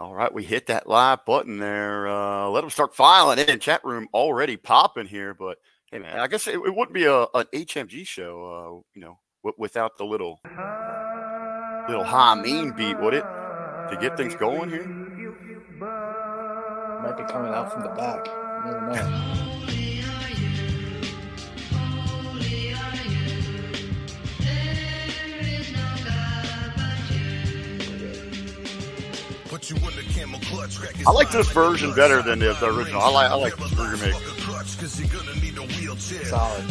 All right, we hit that live button there. Let them start filing in. Chat room already popping here, but hey, man, I guess it wouldn't be an HMG show, you know, without the little Hameen beat, would it? To get things going here. Might be coming out from the back. You never know. I like this version better than the original. I like the remake. Solid.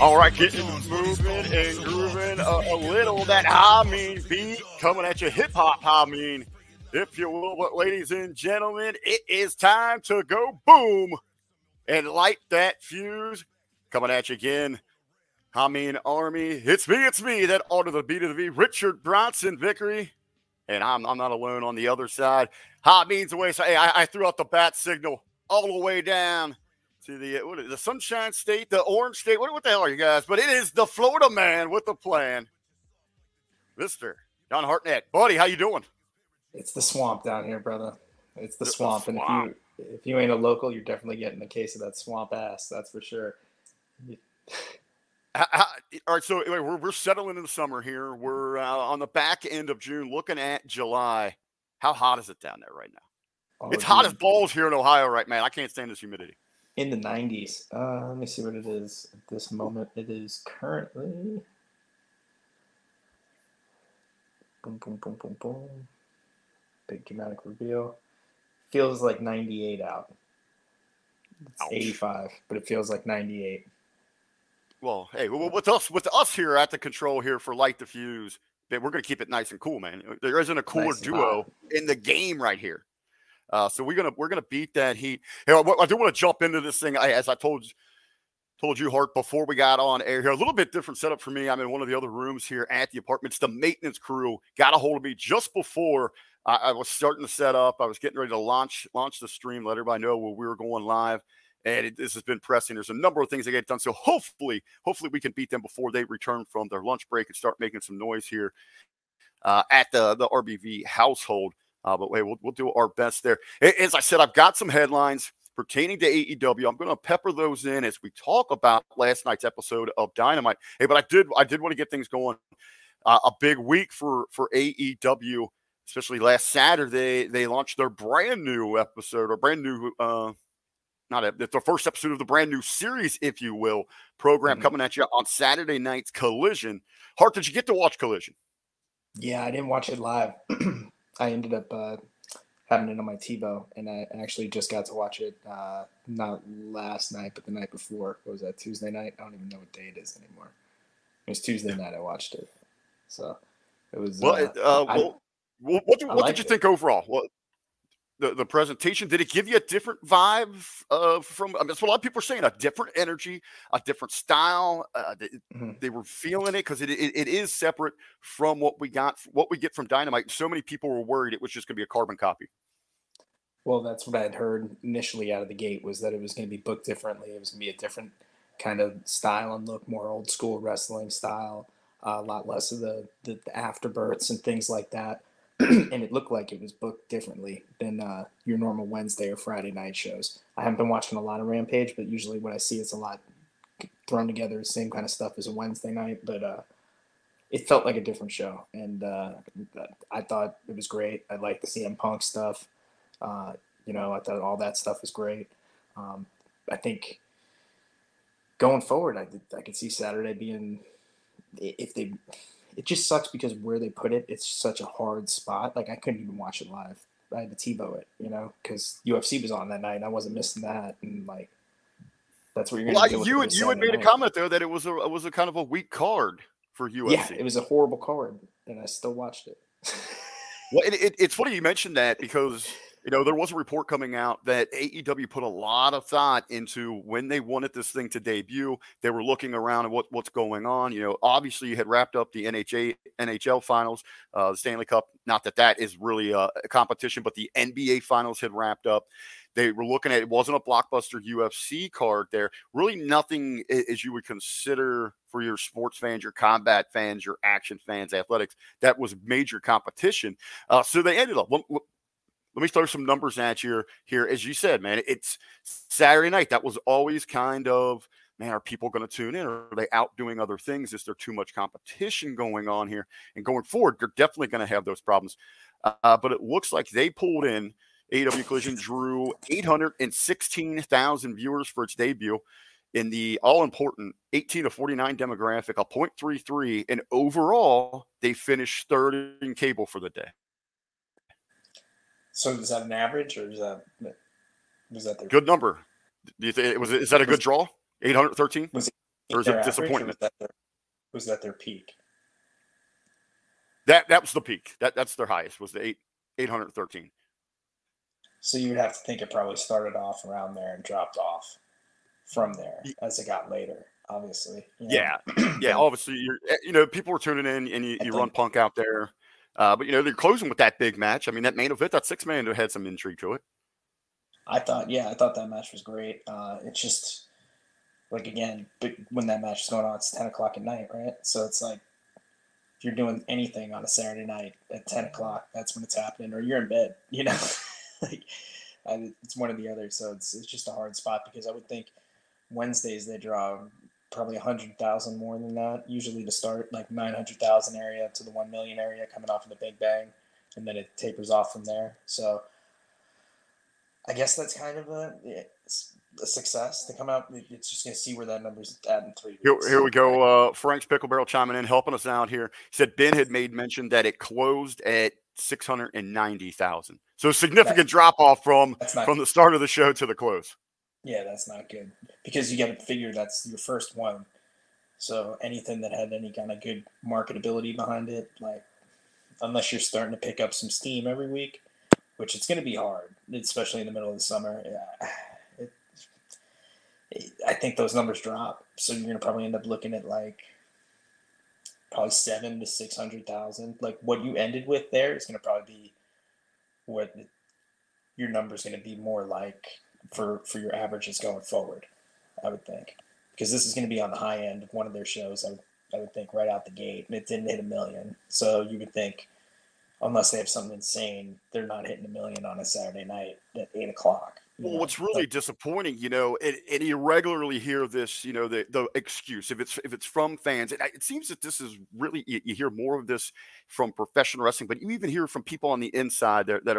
All right, getting moving and grooving a little. That Hameen beat coming at you, hip-hop Hameen, if you will. But ladies and gentlemen, it is time to go boom and light that fuse. Coming at you again, Hameen Army. It's me, that order the beat of the V, Richard Bronson Vickery. And I'm not alone on the other side. Hameen's away. So, hey, I threw out the bat signal all the way down to the Sunshine State, the Orange State. What the hell are you guys? But it is the Florida man with the plan. Mr. John Hartnett. Buddy, how you doing? It's the swamp down here, brother. It's the swamp. And if you ain't a local, you're definitely getting a case of that swamp ass. That's for sure. All right, so anyway, we're settling in the summer here. We're on the back end of June, looking at July. How hot is it down there right now? Oh, it's hot as balls here in Ohio right now. I can't stand this humidity. In the 90s. Let me see what it is at this moment. It is currently... Boom, boom, boom, boom, boom. Big dramatic reveal. Feels like 98 out. It's 85, but it feels like 98. Well, hey, with us here at the control here for Light the Fuse, we're going to keep it nice and cool, man. There isn't a cooler duo in the game right here. So we're gonna beat that heat. Hey, I do want to jump into this thing. As I told you, Hart, before we got on air here, a little bit different setup for me. I'm in one of the other rooms here at the apartments. The maintenance crew got a hold of me just before I was starting to set up. I was getting ready to launch the stream, let everybody know where we were going live. And this has been pressing. There's a number of things they get done. So hopefully we can beat them before they return from their lunch break and start making some noise here at the RBV household. But wait, we'll do our best there. As I said, I've got some headlines pertaining to AEW. I'm going to pepper those in as we talk about last night's episode of Dynamite. Hey, but I did want to get things going. A big week for AEW, especially last Saturday. They launched their brand new episode, or brand new, the first episode of the brand new series, if you will, program coming at you on Saturday night's Collision. Hart, did you get to watch Collision? Yeah, I didn't watch it live. I ended up having it on my TiVo, and I actually just got to watch it not last night, but the night before. What was that, Tuesday night? I don't even know what day it is anymore. It was Tuesday night I watched it. So it was. What did you think overall? Well, the presentation, did it give you a different vibe from? I mean, that's what a lot of people are saying. A different energy, a different style. They were feeling it because it is separate from what we get from Dynamite. So many people were worried it was just going to be a carbon copy. Well, that's what I had heard initially out of the gate, was that it was going to be booked differently. It was going to be a different kind of style and look, more old school wrestling style, a lot less of the afterbirths and things like that. And it looked like it was booked differently than your normal Wednesday or Friday night shows. I haven't been watching a lot of Rampage, but usually what I see is a lot thrown together, same kind of stuff as a Wednesday night. But it felt like a different show, and I thought it was great. I liked the CM Punk stuff. I thought all that stuff was great. I think going forward, I could see Saturday being It just sucks because where they put it, it's such a hard spot. Like, I couldn't even watch it live. I had to TiVo it, because UFC was on that night, and I wasn't missing that. And, that's what you're going to do. You had made a comment there that it was a kind of a weak card for UFC. Yeah, it was a horrible card, and I still watched it. Well, it's funny you mentioned that because You know, there was a report coming out that AEW put a lot of thought into when they wanted this thing to debut. They were looking around at what's going on. You know, obviously you had wrapped up the NHL finals, the Stanley Cup. Not that that is really a competition, but the NBA finals had wrapped up. They were looking at it. It wasn't a blockbuster UFC card there. Really nothing as you would consider for your sports fans, your combat fans, your action fans, athletics. That was major competition. So they ended up – let me throw some numbers at you here. As you said, man, it's Saturday night. That was always kind of, man, are people going to tune in? Or are they out doing other things? Is there too much competition going on here? And going forward, they're definitely going to have those problems. But it looks like they pulled in. AEW Collision drew 816,000 viewers for its debut in the all-important 18 to 49 demographic, a 0.33. And overall, they finished third in cable for the day. So is that an average, or was that their good number? Do you think is that a good draw? 813. Was it a disappointment? Was that their peak? That was the peak. That's their highest. Was the 813. So you would have to think it probably started off around there and dropped off from there as it got later. Obviously. You know? Yeah, yeah. Obviously, people were tuning in, and you run Punk out there. But, they're closing with that big match. I mean, that main event, that six-man had some intrigue to it. I thought that match was great. It's just, like, again, when that match is going on, it's 10 o'clock at night, right? So it's like, if you're doing anything on a Saturday night at 10 o'clock, that's when it's happening, or you're in bed, like, it's one or the other. So it's just a hard spot, because I would think Wednesdays they draw probably 100,000 more than that, usually to start, like 900,000 area to the 1 million area coming off of the Big Bang, and then it tapers off from there. So I guess that's kind of a success to come out. It's just going to see where that number's at in 3 weeks. Here we go. Frank's Pickle Barrel chiming in, helping us out here. He said Ben had made mention that it closed at 690,000. So a significant drop-off from the start of the show to the close. Yeah, that's not good, because you got to figure that's your first one. So anything that had any kind of good marketability behind it, like, unless you're starting to pick up some steam every week, which it's going to be hard, especially in the middle of the summer. Yeah, I think those numbers drop. So you're going to probably end up looking at like probably 700,000 to 600,000. Like what you ended with there is going to probably be what your number's going to be more like for your averages going forward, I would think, because this is going to be on the high end of one of their shows. I would think right out the gate, and it didn't hit 1 million. So you would think, unless they have something insane, they're not hitting 1 million on a Saturday night at 8 o'clock. Well, what's really disappointing, and you regularly hear this, the excuse if it's from fans, and it seems that this is really, you hear more of this from professional wrestling, but you even hear from people on the inside that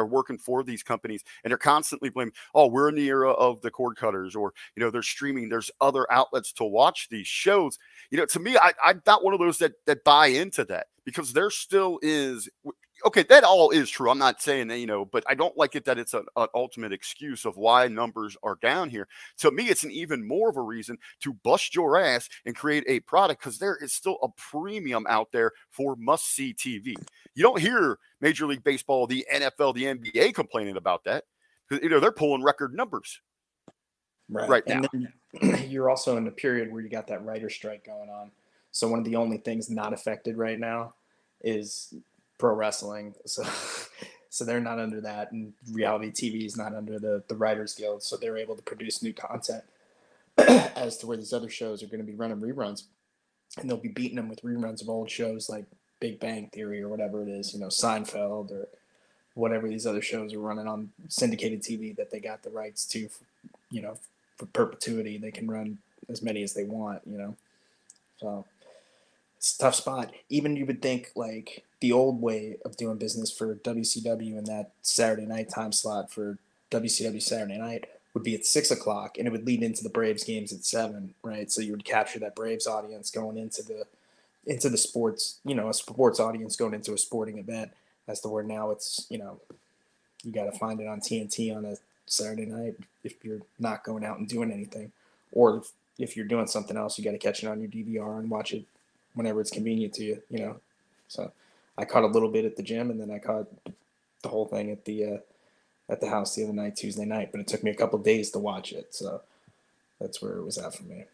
are working for these companies, and they're constantly blaming, oh, we're in the era of the cord cutters, or, they're streaming, there's other outlets to watch these shows. To me, I'm not one of those that buy into that, because there still is. Okay, that all is true. I'm not saying that, but I don't like it that it's an ultimate excuse of why numbers are down here. To me, it's an even more of a reason to bust your ass and create a product, because there is still a premium out there for must-see TV. You don't hear Major League Baseball, the NFL, the NBA complaining about that, because they're pulling record numbers right now. Then you're also in a period where you got that writer's strike going on. So one of the only things not affected right now is – pro wrestling, so they're not under that, and reality TV is not under the Writers Guild, so they're able to produce new content as to where these other shows are going to be running reruns, and they'll be beating them with reruns of old shows like Big Bang Theory or whatever it is, Seinfeld or whatever these other shows are running on syndicated TV that they got the rights to, for perpetuity. They can run as many as they want, so it's a tough spot. Even you would think, like, the old way of doing business for WCW in that Saturday night time slot for WCW Saturday night would be at 6 o'clock, and it would lead into the Braves games at 7, right? So you would capture that Braves audience going into the sports, a sports audience going into a sporting event, as to where now it's, you got to find it on TNT on a Saturday night if you're not going out and doing anything, or if you're doing something else, you got to catch it on your DVR and watch it whenever it's convenient to you, So I caught a little bit at the gym, and then I caught the whole thing at the house the other night, Tuesday night, but it took me a couple of days to watch it. So that's where it was at for me.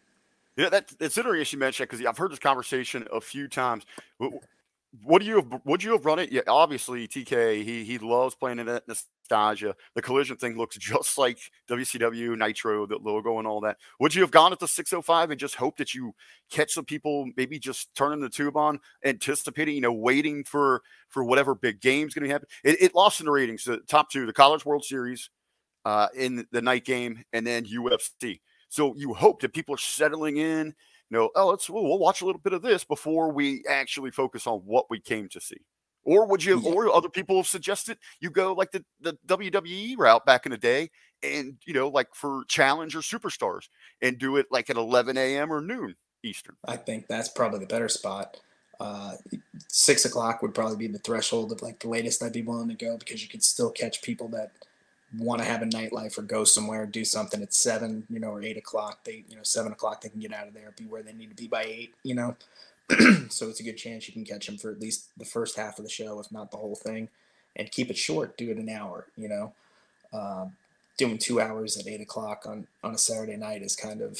Yeah, it's interesting you mentioned that because I've heard this conversation a few times. Would you have run it? Yeah, obviously, TK, he loves playing in that nostalgia. The Collision thing looks just like WCW, Nitro, the logo and all that. Would you have gone at the 605 and just hope that you catch some people, maybe just turning the tube on, anticipating, you know, waiting for whatever big game's going to happen? It lost in the ratings, the top two, the College World Series in the night game, and then UFC. So you hope that people are settling in, you know, we'll watch a little bit of this before we actually focus on what we came to see. Or would you, or other people have suggested you go like the WWE route back in the day and, you know, like for challenger superstars and do it like at 11 a.m. or noon Eastern. I think that's probably the better spot. 6 o'clock would probably be the threshold of like the latest I'd be willing to go because you could still catch people that want to have a nightlife or go somewhere, do something at 7, you know, or 8 o'clock, 7 o'clock, they can get out of there, be where they need to be by 8, you know, so it's a good chance you can catch them for at least the first half of the show, if not the whole thing, and keep it short, do it an hour, you know, doing 2 hours at 8 o'clock on a Saturday night is kind of,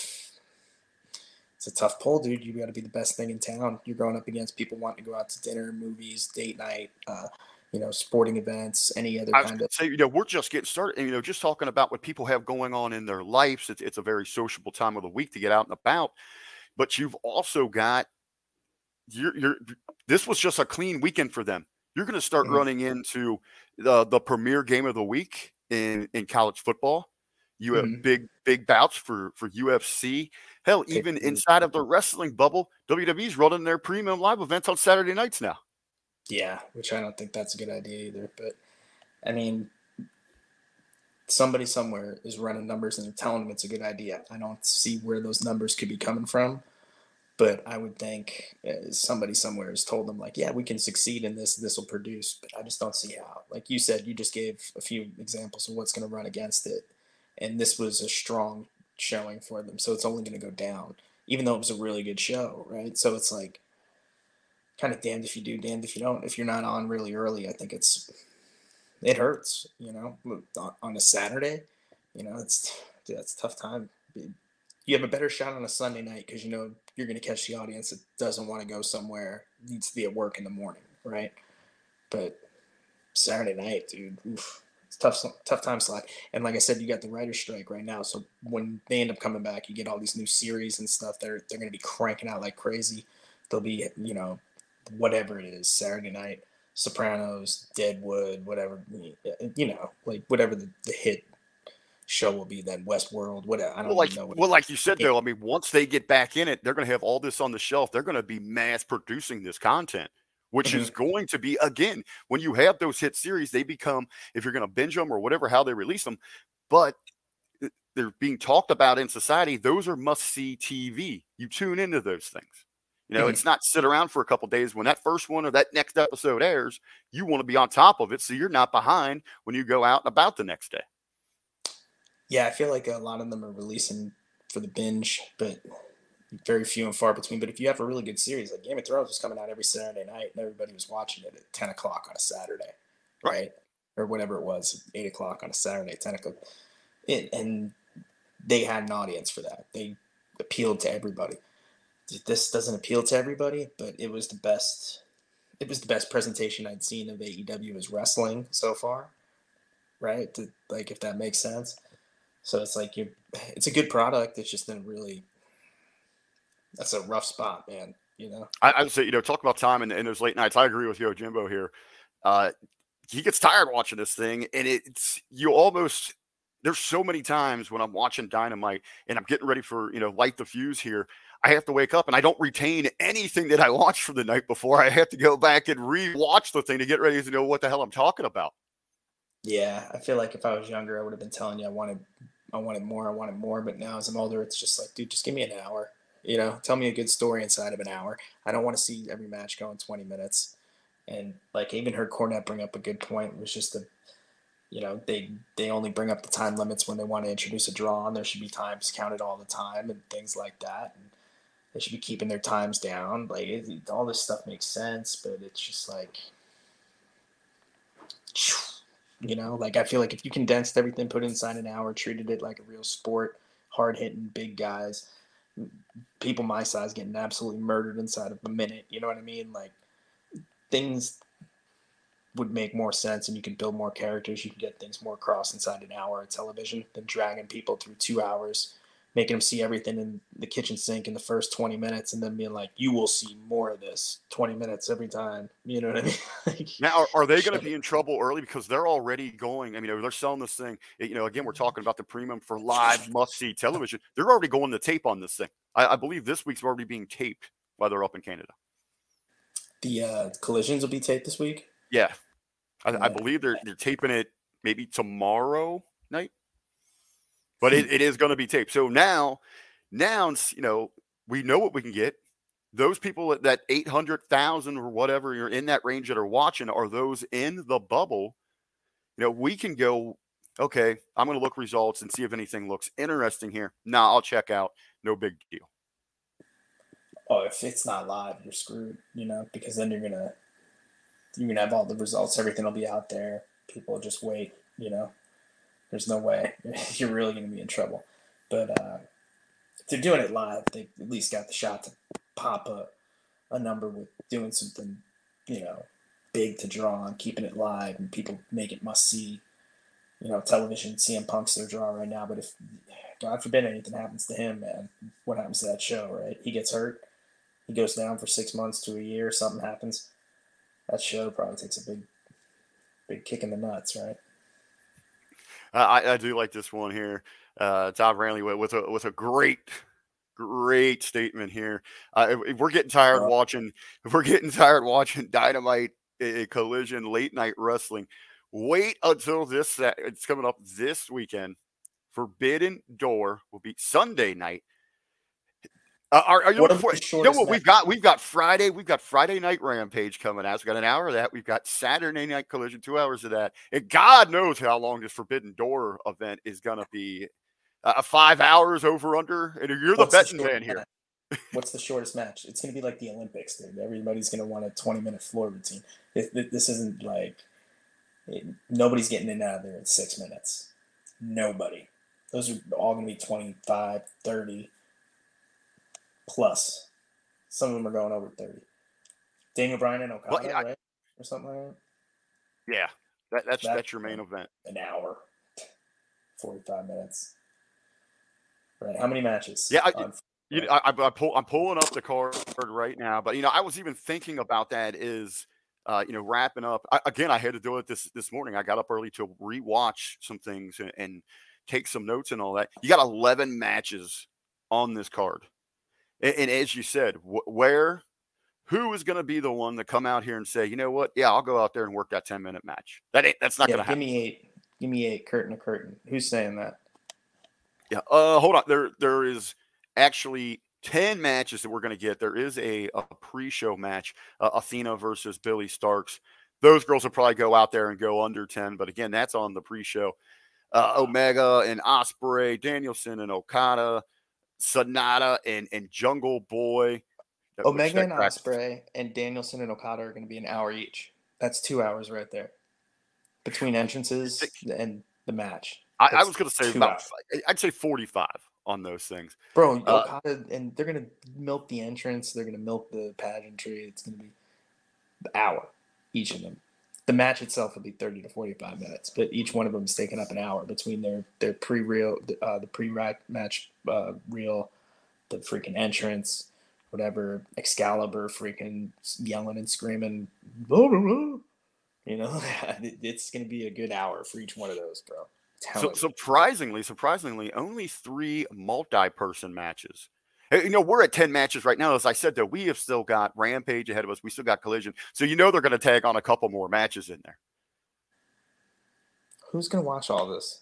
it's a tough pull, dude. You got to be the best thing in town. You're going up against people wanting to go out to dinner, movies, date night, you know, sporting events, any other kind of. So, you know, we're just getting started. And, you know, just talking about what people have going on in their lives. It's a very sociable time of the week to get out and about. But you've also got this was just a clean weekend for them. You're going to start running into the premier game of the week in college football. You have big bouts for UFC. Hell, even inside of the wrestling bubble, WWE's running their premium live events on Saturday nights now. Yeah, which I don't think that's a good idea either. But, I mean, somebody somewhere is running numbers and they're telling them it's a good idea. I don't see where those numbers could be coming from. But I would think somebody somewhere has told them, like, yeah, we can succeed in this. This will produce. But I just don't see how. Like you said, you just gave a few examples of what's going to run against it. And this was a strong showing for them. So it's only going to go down, even though it was a really good show, right? So it's like, kind of damned if you do, damned if you don't. If you're not on really early, I think it hurts, you know, on a Saturday, you know, it's a tough time. You have a better shot on a Sunday night because, you know, you're going to catch the audience that doesn't want to go somewhere, needs to be at work in the morning, right? But Saturday night, dude, it's tough time slot. And like I said, you got the writer's strike right now. So when they end up coming back, you get all these new series and stuff that they're going to be cranking out like crazy. They'll be, you know, whatever it is, Saturday night, Sopranos, Deadwood, whatever, you know, like whatever the hit show will be, then Westworld, whatever. I don't know. Well, like you said, though, I mean, once they get back in it, they're going to have all this on the shelf. They're going to be mass producing this content, which is going to be, again, when you have those hit series, they become, if you're going to binge them or whatever, how they release them, but they're being talked about in society. Those are must-see TV. You tune into those things. You know, it's not sit around for a couple of days. When that first one or that next episode airs, you want to be on top of it so you're not behind when you go out and about the next day. Yeah, I feel like a lot of them are releasing for the binge, but very few and far between. But if you have a really good series, like Game of Thrones was coming out every Saturday night and everybody was watching it at 10 o'clock on a Saturday, right? Or whatever it was, 8 o'clock on a Saturday, 10 o'clock. And they had an audience for that. They appealed to everybody. This doesn't appeal to everybody, but it was the best. It was the best presentation I'd seen of AEW as wrestling so far, right? Like, if that makes sense. So it's like it's a good product. It's just been really. That's a rough spot, man. You know, I would say, you know, talk about time and those late nights. I agree with you, Jimbo here. He gets tired watching this thing, and there's so many times when I'm watching Dynamite and I'm getting ready for, you know, light the fuse here. I have to wake up and I don't retain anything that I watched from the night before. I have to go back and re-watch the thing to get ready to know what the hell I'm talking about. Yeah. I feel like if I was younger, I would have been telling you I wanted more. But now as I'm older, it's just like, dude, just give me an hour, you know, tell me a good story inside of an hour. I don't want to see every match go in 20 minutes. And like, I even heard Cornette bring up a good point. It was just you know, they only bring up the time limits when they want to introduce a draw on. There should be times counted all the time and things like that. And they should be keeping their times down. Like, all this stuff makes sense, but it's just like, You know, like, I feel like if you condensed everything, put inside an hour, treated it like a real sport, hard-hitting big guys, people my size getting absolutely murdered inside of a minute, you know what I mean? Like, things would make more sense, and you can build more characters. You can get things more across inside an hour of television than dragging people through 2 hours, making them see everything in the kitchen sink in the first 20 minutes and then being like, you will see more of this 20 minutes every time. You know what I mean? Like, now, are they going to be in trouble early because they're already going? I mean, they're selling this thing. You know, again, we're talking about the premium for live must-see television. They're already going to tape on this thing. I believe this week's already being taped while they're up in Canada. The collisions will be taped this week? Yeah. I believe they're taping it maybe tomorrow night. But it is going to be taped. So now, you know, we know what we can get. Those people that 800,000 or whatever you're in that range that are watching, are those in the bubble? You know, we can go, okay, I'm going to look results and see if anything looks interesting here. Nah, I'll check out. No big deal. Oh, if it's not live, you're screwed, you know, because then you're going to have all the results. Everything will be out there. People just wait, you know. There's no way you're really going to be in trouble. But if they're doing it live, they at least got the shot to pop a number with doing something, you know, big to draw on, keeping it live, and people make it must-see. You know, television, CM Punk's their draw right now. But if, God forbid, anything happens to him, man, what happens to that show, right? He gets hurt. He goes down for 6 months to a year. Something happens. That show probably takes a big kick in the nuts, right? I do like this one here. Todd Ranley with a great statement here. If we're getting tired watching Dynamite, Collision, late night wrestling. Wait until this. It's coming up this weekend. Forbidden Door will be Sunday night. We've got Friday. We've got Friday night Rampage coming out. So we've got an hour of that. We've got Saturday night Collision, 2 hours of that. And God knows how long this Forbidden Door event is going to be. 5 hours over under. And you're What's the betting man here? What's the shortest match? It's going to be like the Olympics, dude. Everybody's going to want a 20-minute floor routine. This isn't like nobody's getting in and out of there in 6 minutes. Nobody. Those are all going to be 25, 30. Plus, some of them are going over 30. Daniel Bryan and Okada, right? Or something like that? Yeah, that's your main event. An hour, 45 minutes. Right, how many matches? Yeah, I'm pulling up the card right now. But, you know, I was even thinking about that is, you know, wrapping up. I had to do it this morning. I got up early to rewatch some things and take some notes and all that. You got 11 matches on this card. And as you said, who is going to be the one to come out here and say, you know what? Yeah, I'll go out there and work that 10-minute match. That's not going to happen. Give me eight. Curtain to curtain. Who's saying that? Yeah. Hold on. There is actually 10 matches that we're going to get. There is a pre-show match. Athena versus Billy Starks. Those girls will probably go out there and go under 10. But again, that's on the pre-show. Omega and Ospreay, Danielson and Okada. Sanada and Jungle Boy. Omega and Ospreay and Danielson and Okada are going to be an hour each. That's 2 hours right there between entrances and the match. I was going to say I'd say 45 on those things, bro. Okada, and they're going to milk the entrance. They're going to milk the pageantry. It's going to be an hour each of them. The match itself will be 30 to 45 minutes, but each one of them is taking up an hour between their pre-match reel, the freaking entrance, whatever, Excalibur freaking yelling and screaming, blah, blah, blah. You know, it's going to be a good hour for each one of those, bro. So, surprisingly, only 3 multi-person matches. You know, we're at 10 matches right now. As I said, though, we have still got Rampage ahead of us. We still got Collision. So, you know, they're going to tag on a couple more matches in there. Who's going to watch all this?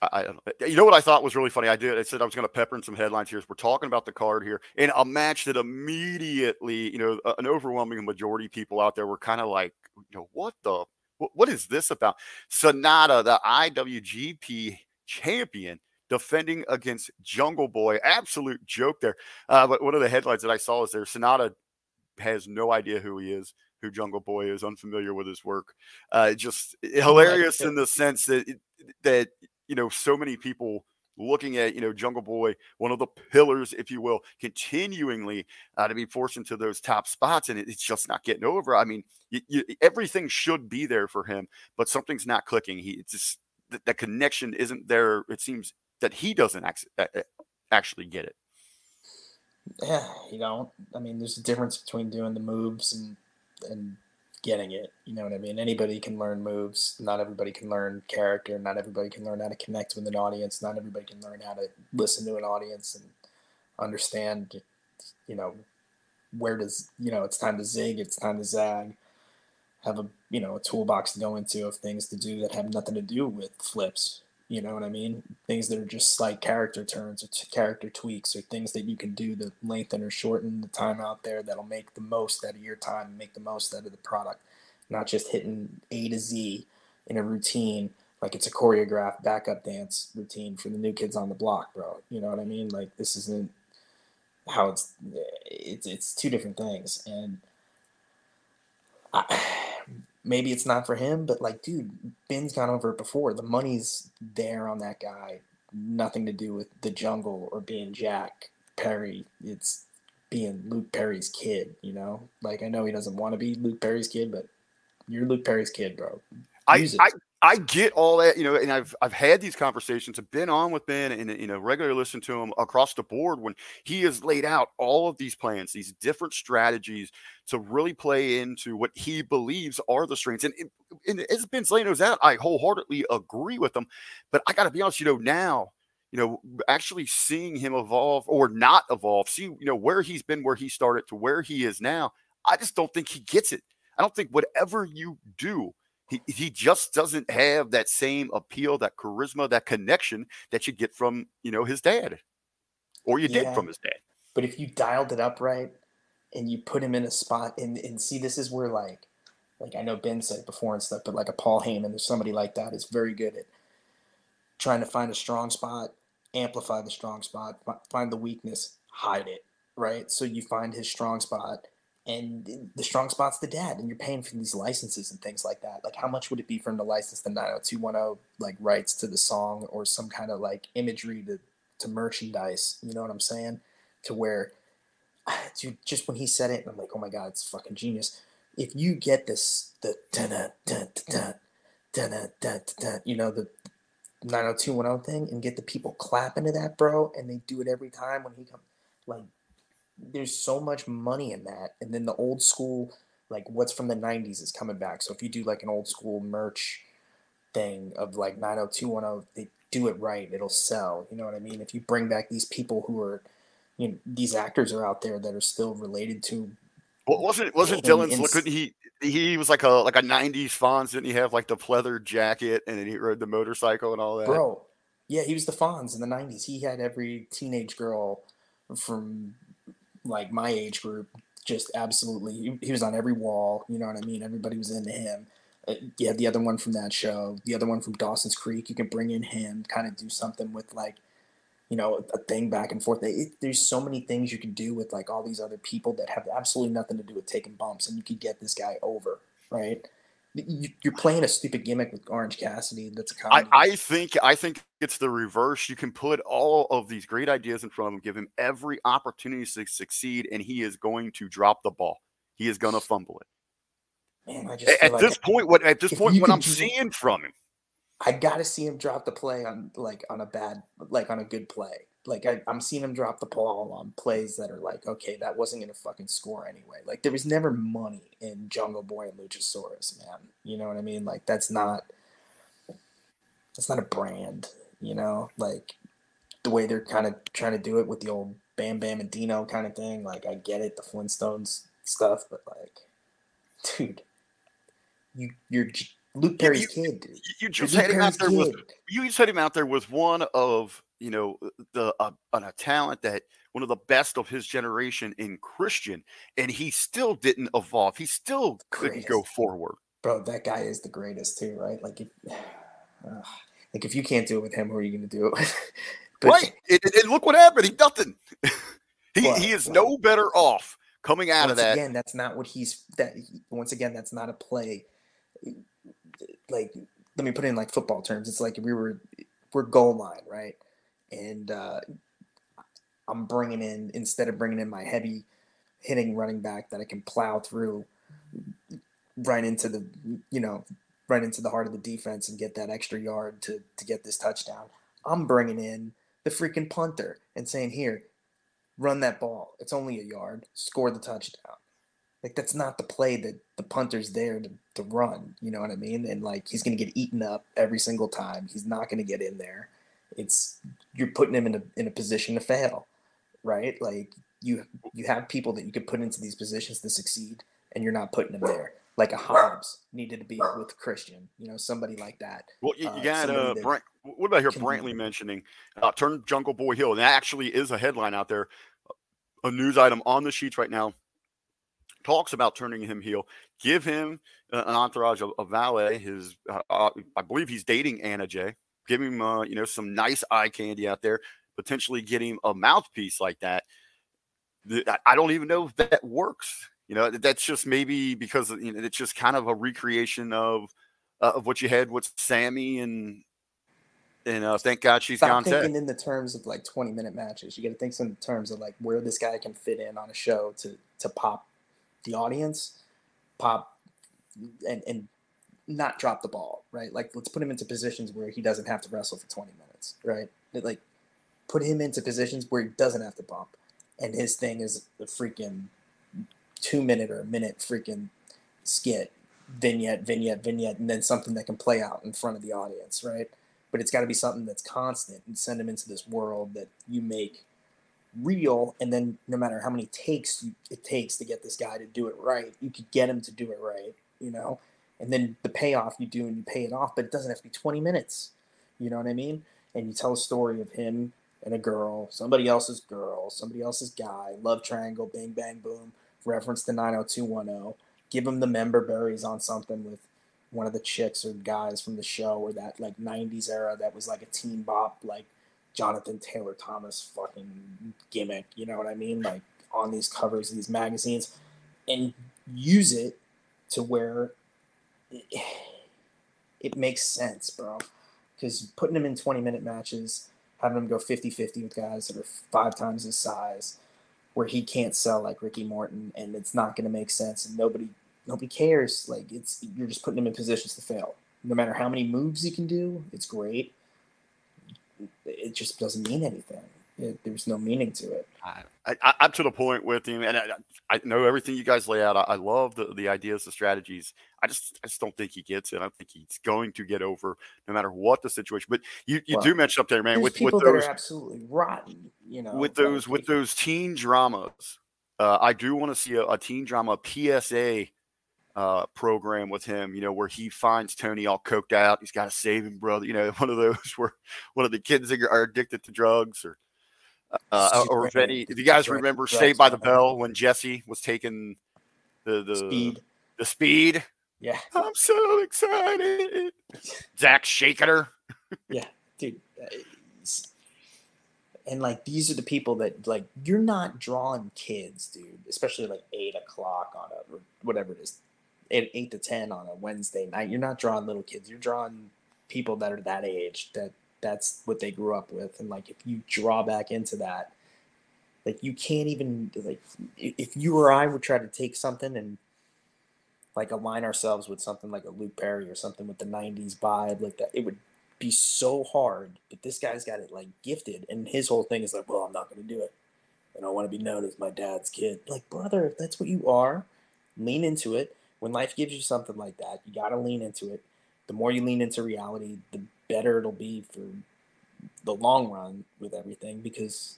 I don't know. You know what I thought was really funny? I said I was going to pepper in some headlines here. We're talking about the card here. And a match that immediately, you know, an overwhelming majority of people out there were kind of like, you know, what is this about? Sanada, the IWGP champion, defending against Jungle Boy. Absolute joke there. But one of the headlines that I saw is there, Sanada has no idea who he is, who Jungle Boy is, unfamiliar with his work. Just hilarious in the sense that, you know, so many people looking at, you know, Jungle Boy, one of the pillars, if you will, continuingly to be forced into those top spots. And it's just not getting over. I mean, everything should be there for him, but something's not clicking. It's just the connection isn't there. It seems that he doesn't actually get it. Yeah, you don't. I mean, there's a difference between doing the moves and getting it. You know what I mean? Anybody can learn moves. Not everybody can learn character. Not everybody can learn how to connect with an audience. Not everybody can learn how to listen to an audience and understand, you know, where does, you know, it's time to zig, it's time to zag. Have a, you know, a toolbox to go into of things to do that have nothing to do with flips. You know what I mean? Things that are just like character turns or character tweaks or things that you can do to lengthen or shorten the time out there that'll make the most out of your time and make the most out of the product. Not just hitting A to Z in a routine like it's a choreographed backup dance routine for the new kids on the block, bro. You know what I mean? Like, this isn't how it's two different things. And maybe it's not for him, but like, dude, Ben's gone over it before. The money's there on that guy. Nothing to do with the Jungle or being Jack Perry. It's being Luke Perry's kid, you know? Like, I know he doesn't want to be Luke Perry's kid, but you're Luke Perry's kid, bro. I get all that, you know, and I've had these conversations. I've been on with Ben and, you know, regularly listen to him across the board when he has laid out all of these plans, these different strategies to really play into what he believes are the strengths. And as Ben's laying those out, I wholeheartedly agree with him. But I got to be honest, you know, now, you know, actually seeing him evolve or not evolve, see, you know, where he's been, where he started to where he is now, I just don't think he gets it. I don't think whatever you do, he just doesn't have that same appeal, that charisma, that connection that you get from, you know, his dad, or you did from his dad. But if you dialed it up right and you put him in a spot and see, this is where like I know Ben said before and stuff, but like a Paul Heyman or somebody like that is very good at trying to find a strong spot, amplify the strong spot, find the weakness, hide it, right? So you find his strong spot. And the strong spot's the dad, and you're paying for these licenses and things like that. Like, how much would it be for him to license the 90210, like, rights to the song or some kind of, like, imagery to merchandise? You know what I'm saying? To where, dude, just when he said it, and I'm like, oh, my God, it's fucking genius. If you get this, the da-da, da-da, da-da, da-da, you know, the 90210 thing, and get the people clapping to that, bro, and they do it every time when he comes, like, there's so much money in that. And then the old school, like what's from the 90s is coming back. So if you do like an old school merch thing of like 90210, they do it right, it'll sell. You know what I mean? If you bring back these people who are, you know, these actors are out there that are still related to. Well, wasn't Dylan's look, he was like a 90s Fonz. Didn't he have like the pleather jacket and then he rode the motorcycle and all that? Bro. Yeah. He was the Fonz in the 90s. He had every teenage girl from, like, my age group, just absolutely, he was on every wall, you know what I mean? Everybody was into him. You had the other one from that show, the other one from Dawson's Creek, you can bring in him, kind of do something with, like, you know, a thing back and forth. There's so many things you can do with, like, all these other people that have absolutely nothing to do with taking bumps, and you could get this guy over, right? You're playing a stupid gimmick with Orange Cassidy. That's a comedy. I think it's the reverse. You can put all of these great ideas in front of him, give him every opportunity to succeed, and he is going to drop the ball. He is going to fumble it. Man, I just at this point, what I'm seeing from him, I gotta see him drop the play on a good play. Like, I'm seeing him drop the ball on plays that are like, okay, that wasn't going to fucking score anyway. Like, there was never money in Jungle Boy and Luchasaurus, man. You know what I mean? Like, that's not a brand, you know? Like, the way they're kind of trying to do it with the old Bam Bam and Dino kind of thing. Like, I get it, the Flintstones stuff, but, like, dude, you're Luke Perry's kid, dude. You just had him out there with one of, you know, a talent that one of the best of his generation in Christian, and he still didn't evolve. He still couldn't go forward. Bro, that guy is the greatest too, right? Like, if you can't do it with him, who are you going to do it with? But, right. And look what happened. He nothing. He is no better off Coming out of that, again, that's not what he's. That once again, that's not a play. Like, let me put it in like football terms. It's like we're goal line, right? And I'm bringing in, instead of bringing in my heavy hitting running back that I can plow through right into the, you know, right into the heart of the defense and get that extra yard to get this touchdown. I'm bringing in the freaking punter and saying, here, run that ball. It's only a yard. Score the touchdown. Like, that's not the play that the punter's there to run. You know what I mean? And, like, he's going to get eaten up every single time. He's not going to get in there. It's, you're putting him in a position to fail, right? Like, you have people that you could put into these positions to succeed, and you're not putting them there. Like a Hobbs needed to be with Christian, you know, somebody like that. Well, you got what about here? Brantley mentioning turn Jungle Boy heel, and that actually is a headline out there, a news item on the sheets right now. Talks about turning him heel. Give him an entourage of valet. His, I believe he's dating Anna Jay. Give him, you know, some nice eye candy out there. Potentially get him a mouthpiece like that. I don't even know if that works. You know, that's just maybe because, you know, it's just kind of a recreation of what you had with Sammy and thank God she's gone. Stop thinking in the terms of like 20-minute matches. You got to think in terms of like where this guy can fit in on a show to pop the audience, and not drop the ball, right? Like, let's put him into positions where he doesn't have to wrestle for 20 minutes, right? Like, put him into positions where he doesn't have to bump, and his thing is the freaking 2 minute or a minute freaking skit, vignette, and then something that can play out in front of the audience, right? But it's got to be something that's constant and send them into this world that you make real, and then no matter how many takes it takes to get this guy to do it right, you could get him to do it right, you know? And then the payoff you do, and you pay it off, but it doesn't have to be 20 minutes, you know what I mean? And you tell a story of him and a girl, somebody else's guy, love triangle, bang, bang, boom, reference to 90210, give him the member berries on something with one of the chicks or guys from the show, or that like 90s era that was like a teen bop, like Jonathan Taylor Thomas fucking gimmick, you know what I mean? Like on these covers of these magazines, and use it to where it makes sense, bro. Because putting him in 20-minute matches, having him go 50-50 with guys that are 5 times his size, where he can't sell like Ricky Morton, and it's not going to make sense, and nobody cares. Like, it's, you're just putting him in positions to fail. No matter how many moves he can do, it's great. It just doesn't mean anything. There's no meaning to it. I'm to the point with him, and I know everything you guys lay out. I love the ideas, the strategies. I just don't think he gets it. I don't think he's going to get over no matter what the situation. But you do mention up there, man, with those that are absolutely rotten, you know, with those teen dramas. I do want to see a teen drama PSA program with him, you know, where he finds Tony all coked out. He's got to save him, brother. You know, one of those where one of the kids are addicted to drugs, or if any, if you guys remember Saved by the Bell when Jesse was taking the speed. Yeah. I'm so excited. Zach shaking her. Yeah, dude. And like, these are the people that, like, you're not drawing kids, dude, especially like 8 o'clock on a, whatever it is, 8 to 10 on a Wednesday night. You're not drawing little kids. You're drawing people that are that age, that's what they grew up with. And like, if you draw back into that, like, you can't even, like, if you or I would try to take something and like align ourselves with something like a Luke Perry or something with the 90s vibe like that, it would be so hard. But this guy's got it like gifted, and his whole thing is like, well, I'm not going to do it. I don't want to be known as my dad's kid. Like, brother, if that's what you are, lean into it. When life gives you something like that, you got to lean into it. The more you lean into reality, the better it'll be for the long run with everything, because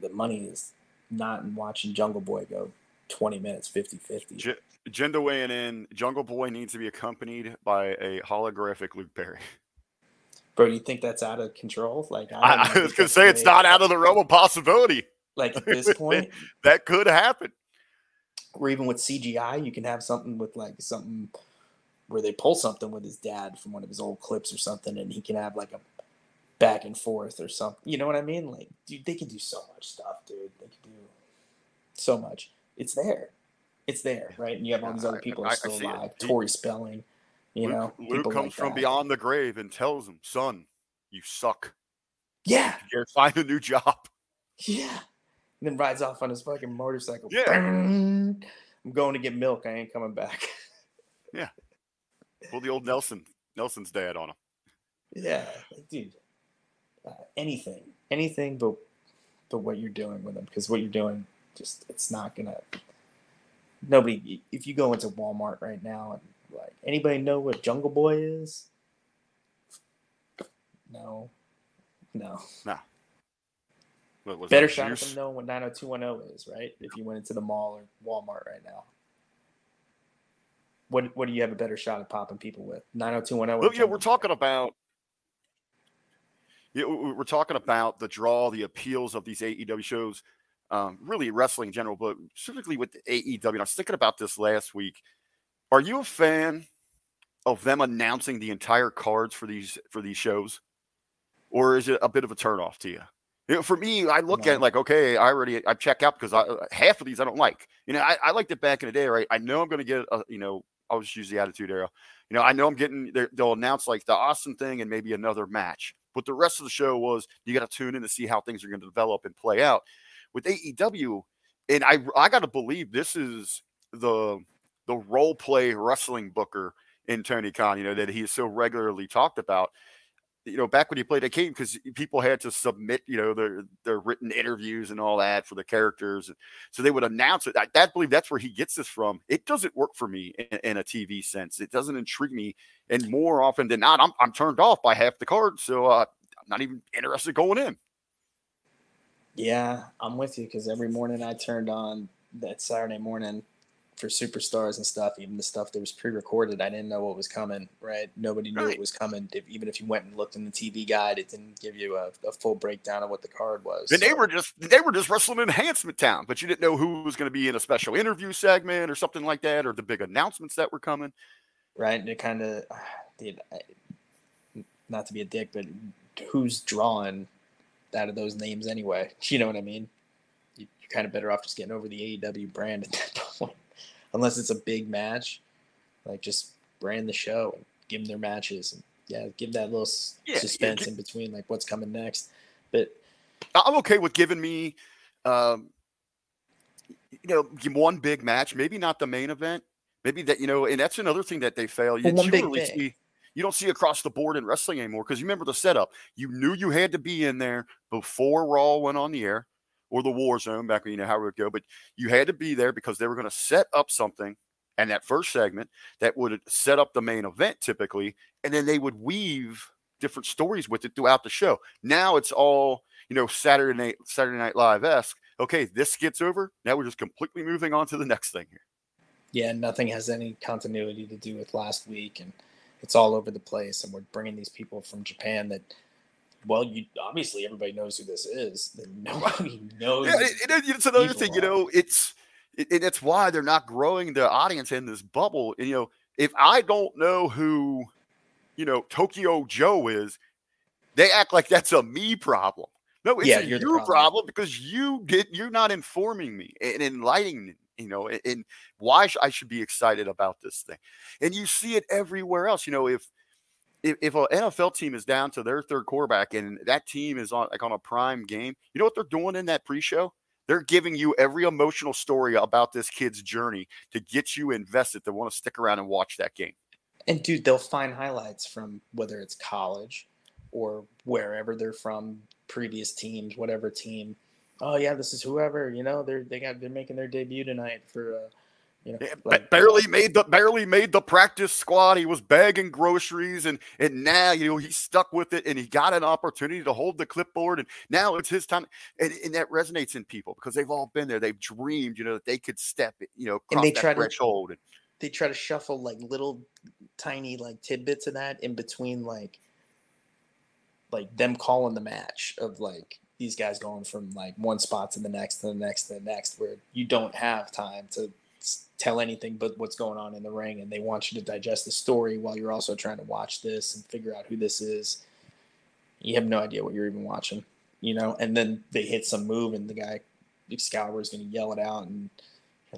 the money is not in watching Jungle Boy go 20 minutes, 50-50. Agenda weighing in, Jungle Boy needs to be accompanied by a holographic Luke Perry. Bro, do you think that's out of control? Like, I was going to say, it's not out of the realm of possibility. Like, at this point? That could happen. Or even with CGI, you can have something with, like, something – where they pull something with his dad from one of his old clips or something, and he can have like a back and forth or something. You know what I mean? Like, dude, they can do so much stuff, dude. They can do so much. it's there. It's there, right? And you have all these other people who are still alive. Tori Spelling, you know. Luke comes from beyond the grave and tells him, son, you suck. Yeah. You're find a new job. Yeah. And then rides off on his fucking motorcycle. Yeah. I'm going to get milk. I ain't coming back. Yeah. Well, the old Nelson's dad on him. Yeah. Like, dude, anything but what you're doing with him, because what you're doing, just, it's not going to... Nobody, if you go into Walmart right now and like, anybody know what Jungle Boy is? No. What was better shot to know what 90210 is, right? If you went into the mall or Walmart right now. What do you have a better shot at popping people with? 90210. Yeah, we're talking about the draw, the appeals of these AEW shows. Really wrestling in general, but specifically with the AEW. And I was thinking about this last week. Are you a fan of them announcing the entire cards for these shows? Or is it a bit of a turnoff to you? You know, for me, I look at it like, okay, I check out because half of these I don't like. You know, I liked it back in the day, right? I know I'm going to get, I'll just use the Attitude Era. You know, I know I'm getting, they'll announce like the Austin thing and maybe another match. But the rest of the show was, you got to tune in to see how things are going to develop and play out. With AEW, and I got to believe this is the role play wrestling booker in Tony Khan, you know, that he is so regularly talked about. You know, back when he played a game, because people had to submit, you know, their written interviews and all that for the characters. So they would announce it. I believe that's where he gets this from. It doesn't work for me in a TV sense. It doesn't intrigue me. And more often than not, I'm turned off by half the card. So I'm not even interested going in. Yeah, I'm with you, because every morning I turned on that Saturday morning for Superstars and stuff, even the stuff that was pre-recorded, I didn't know what was coming, right? Nobody knew it was coming. Even if you went and looked in the TV guide, it didn't give you a full breakdown of what the card was. And so. They were just wrestling enhancement town, but you didn't know who was going to be in a special interview segment or something like that, or the big announcements that were coming. Right, and it kind of, dude, not to be a dick, but who's drawing out of those names anyway, you know what I mean? You're kind of better off just getting over the AEW brand at that point, unless it's a big match. Like, just brand the show and give them their matches, and give that little suspense in between, like what's coming next. But I'm okay with giving me, one big match, maybe not the main event, maybe that, you know, and that's another thing that they fail. You don't see across the board in wrestling anymore, because you remember the setup. You knew you had to be in there before Raw went on the air, or the War Zone, back when you know how it would go. But you had to be there because they were going to set up something in that first segment that would set up the main event typically, and then they would weave different stories with it throughout the show. Now it's all, you know, Saturday Night Live-esque. Okay, this gets over. Now we're just completely moving on to the next thing here. Yeah, nothing has any continuity to do with last week, and it's all over the place, and we're bringing these people from Japan that, well, you obviously everybody knows who this is. Nobody knows. Yeah, it's another thing, you know. It's why they're not growing the audience in this bubble. And, you know, if I don't know who, you know, Tokyo Joe is, they act like that's a me problem. No, it's your problem because you're not informing me and enlightening me. You know, and why I should be excited about this thing. And you see it everywhere else. You know, if an NFL team is down to their third quarterback and that team is on a prime game, you know what they're doing in that pre-show? They're giving you every emotional story about this kid's journey to get you invested, to want to stick around and watch that game. And, dude, they'll find highlights from whether it's college or wherever they're from, previous teams, whatever team. Oh yeah, this is whoever, you know, they're making their debut tonight for barely made the practice squad. He was bagging groceries and now, you know, he's stuck with it and he got an opportunity to hold the clipboard and now it's his time, and that resonates in people because they've all been there. They've dreamed, you know, that they could step, you know, cross that threshold. They try to shuffle like little tiny like tidbits of that in between like them calling the match of like these guys going from like one spot to the next to the next to the next, where you don't have time to tell anything but what's going on in the ring, and they want you to digest the story while you're also trying to watch this and figure out who this is. You have no idea what you're even watching, you know, and then they hit some move and the guy Excalibur is going to yell it out and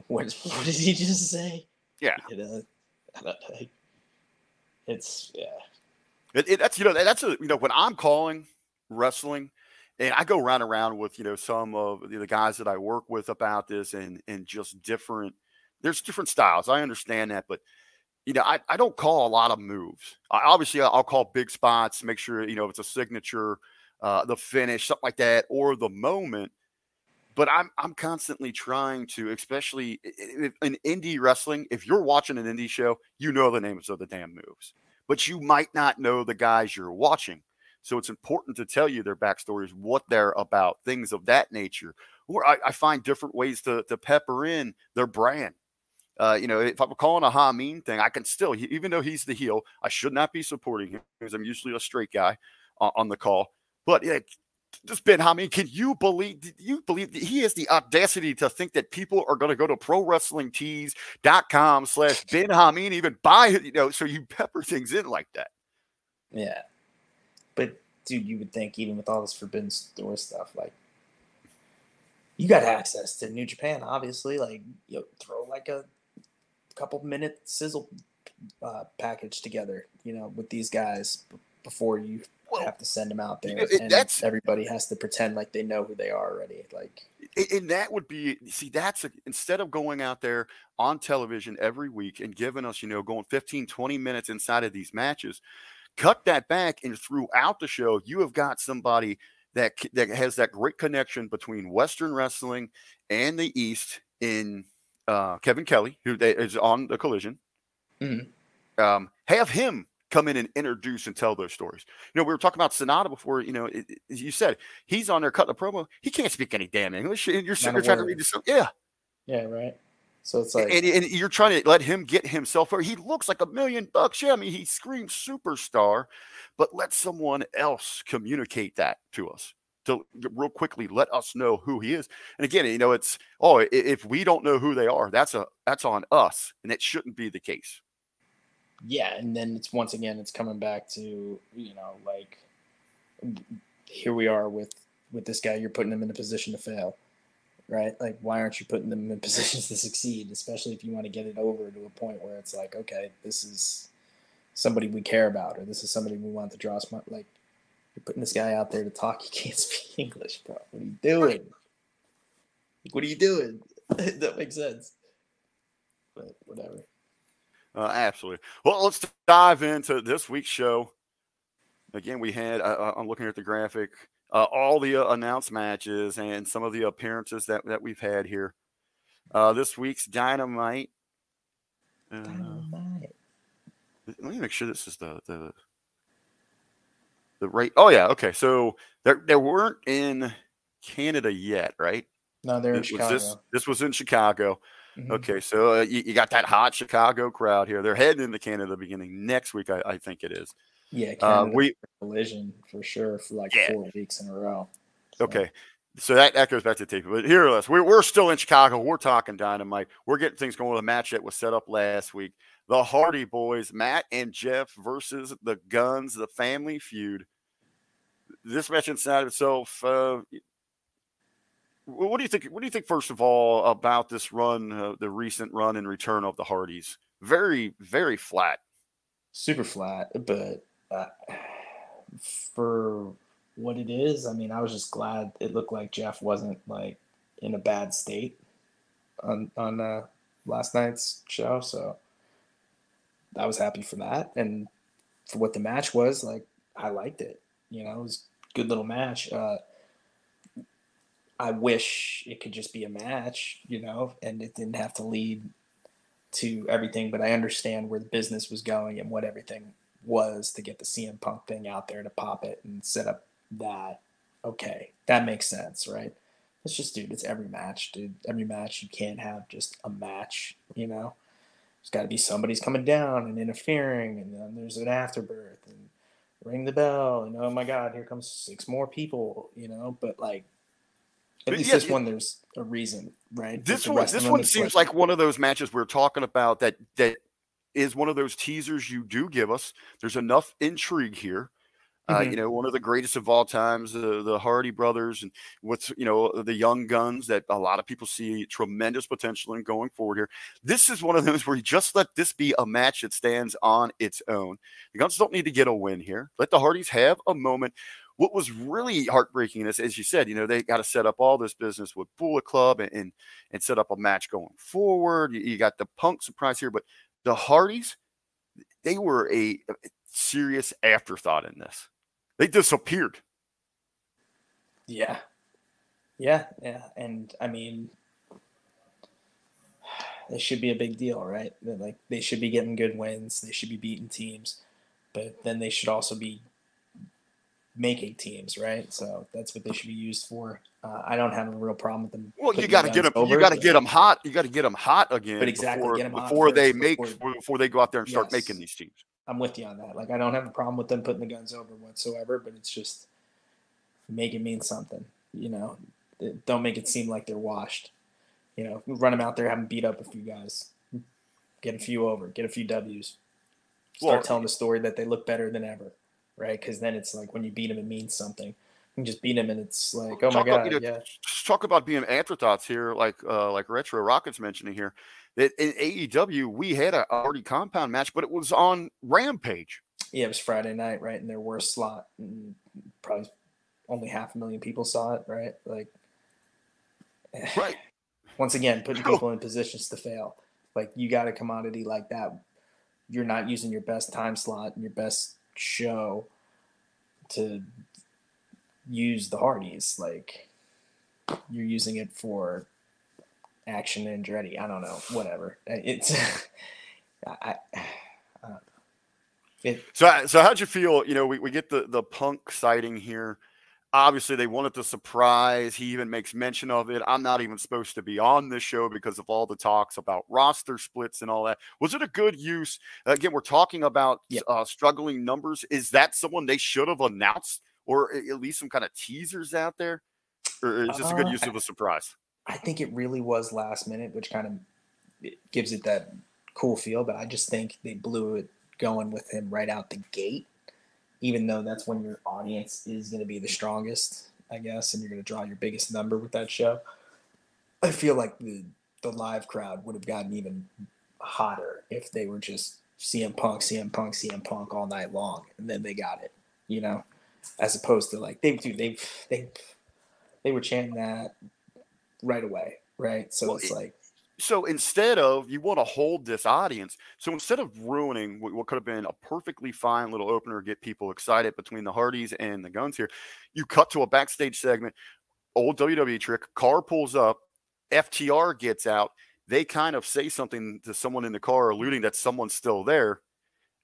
What did he just say? Yeah. You know, I don't know. It's, yeah. That's when I'm calling wrestling, and I go round and round with, some of the guys that I work with about this and just different, there's different styles. I understand that, but I don't call a lot of moves. I'll call big spots, make sure, if it's a signature, the finish, something like that, or the moment. But I'm constantly trying to, especially in indie wrestling, if you're watching an indie show, the names of the damn moves. But you might not know the guys you're watching. So it's important to tell you their backstories, what they're about, things of that nature. Or I find different ways to pepper in their brand. If I'm calling a Hameen thing, I can still, even though he's the heel, I should not be supporting him because I'm usually a straight guy on the call. But yeah, just Ben Hameen, do you believe that he has the audacity to think that people are going to go to prowrestlingtees.com/Ben Hameen even buy it, so you pepper things in like that. Yeah. But dude, you would think even with all this Forbidden Door stuff, like you got access to New Japan, obviously, like throw like a couple minute sizzle package together, with these guys before you have to send them out there. And everybody has to pretend like they know who they are already. Like, and that would be, instead of going out there on television every week and giving us, going 15, 20 minutes inside of these matches, cut that back. And throughout the show, you have got somebody that has that great connection between Western wrestling and the East in Kevin Kelly, who is on the Collision. Mm-hmm. Have him come in and introduce and tell those stories. We were talking about Sanada before, you said he's on there cutting the promo. He can't speak any damn English. And you're sitting trying to read this. Yeah. Yeah, right. So it's like. And you're trying to let him get himself. He looks like $1 million. Yeah, I mean, he screams superstar, but let someone else communicate that to us. To real quickly let us know who he is. And again, it's, if we don't know who they are, that's on us. And it shouldn't be the case. Yeah, and then it's coming back to, like, here we are with this guy. You're putting him in a position to fail, right? Like, why aren't you putting them in positions to succeed, especially if you want to get it over to a point where it's like, okay, this is somebody we care about, or this is somebody we want to draw smart. Like, you're putting this guy out there to talk. He can't speak English, bro. What are you doing? Like, what are you doing? That makes sense. But whatever. Absolutely. Well, let's dive into this week's show. Again, we had, I'm looking at the graphic, all the announced matches and some of the appearances that we've had here. This week's Dynamite. Dynamite. Let me make sure this is the right. Oh, yeah. Okay. So they weren't in Canada yet, right? No, they're in Chicago. This was in Chicago. Okay, so you got that hot Chicago crowd here. They're heading into Canada beginning next week, I think it is. Yeah, Canada Collision for sure for 4 weeks in a row. So. Okay, so that goes back to tape. But here, we're still in Chicago. We're talking Dynamite. We're getting things going with a match that was set up last week. The Hardy Boys, Matt and Jeff versus the Guns, the Family Feud. This match inside of itself what do you think? What do you think, first of all, about this run, the recent run and return of the Hardys? Very, very flat. Super flat, but for what it is, I mean, I was just glad it looked like Jeff wasn't like in a bad state on last night's show. So I was happy for that, and for what the match was, like, I liked it. It was a good little match. I wish it could just be a match, and it didn't have to lead to everything. But I understand where the business was going and what everything was to get the CM Punk thing out there to pop it and set up that. Okay, that makes sense, right? It's just, dude, it's every match, dude. Every match, you can't have just a match, There's got to be somebody's coming down and interfering, and then there's an afterbirth and ring the bell and, oh, my God, here comes 6 more people, But, like, at least this one, there's a reason, right? This one seems like one of those matches we're talking about that is one of those teasers you do give us. There's enough intrigue here. You know, one of the greatest of all times, the Hardy Brothers, and what's, you know, the Young Guns that a lot of people see tremendous potential in going forward here. This is one of those where you just let this be a match that stands on its own. The Guns don't need to get a win here. Let the Hardys have a moment. What was really heartbreaking is, as you said, you know, they got to set up all this business with Bullet Club and set up a match going forward. You got the Punk surprise here, but the Hardys, they were a serious afterthought in this. They disappeared. Yeah. And I mean, this should be a big deal, right? Like, they should be getting good wins. They should be beating teams, but then they should also be making teams, right? So that's what they should be used for. I don't have a real problem with them. Well, you got to get them. You got to get them hot. You got to get them hot again. But exactly, before they go out there and start making these teams. I'm with you on that. Like, I don't have a problem with them putting the Guns over whatsoever, but it's just make it mean something. You know, don't make it seem like they're washed. You know, run them out there, have them beat up a few guys, get a few over, get a few W's. Start telling the story that they look better than ever. Right, because then it's like when you beat him, it means something. You just beat him, and it's like, oh my god, yeah. Talk about being afterthoughts here, like Retro Rocket's mentioning here that in AEW we had a already compound match, but it was on Rampage. Yeah, it was Friday night, right, in their worst slot, and probably only 500,000 people saw it, right? Like, right. Once again, putting people in positions to fail. Like, you got a commodity like that, you're not using your best time slot and your best show to use the Hardys. Like, you're using it for Action and Andretti. I don't know, whatever. It's I don't know. So how'd you feel? You know, we get the Punk sighting here. Obviously, they wanted the surprise. He even makes mention of it. I'm not even supposed to be on this show because of all the talks about roster splits and all that. Was it a good use? Again, we're talking about struggling numbers. Is that someone they should have announced, or at least some kind of teasers out there? Or is this a good use of a surprise? I think it really was last minute, which kind of gives it that cool feel. But I just think they blew it going with him right out the gate. Even though that's when your audience is going to be the strongest, I guess, and you're going to draw your biggest number with that show. I feel like the live crowd would have gotten even hotter if they were just CM Punk, CM Punk, CM Punk all night long, and then they got it, you know, as opposed to like they were chanting that right away, right? So So instead of, you want to hold this audience, so instead of ruining what could have been a perfectly fine little opener, get people excited between the Hardys and the Guns here, you cut to a backstage segment, old WWE trick, car pulls up, FTR gets out, they kind of say something to someone in the car, alluding that someone's still there.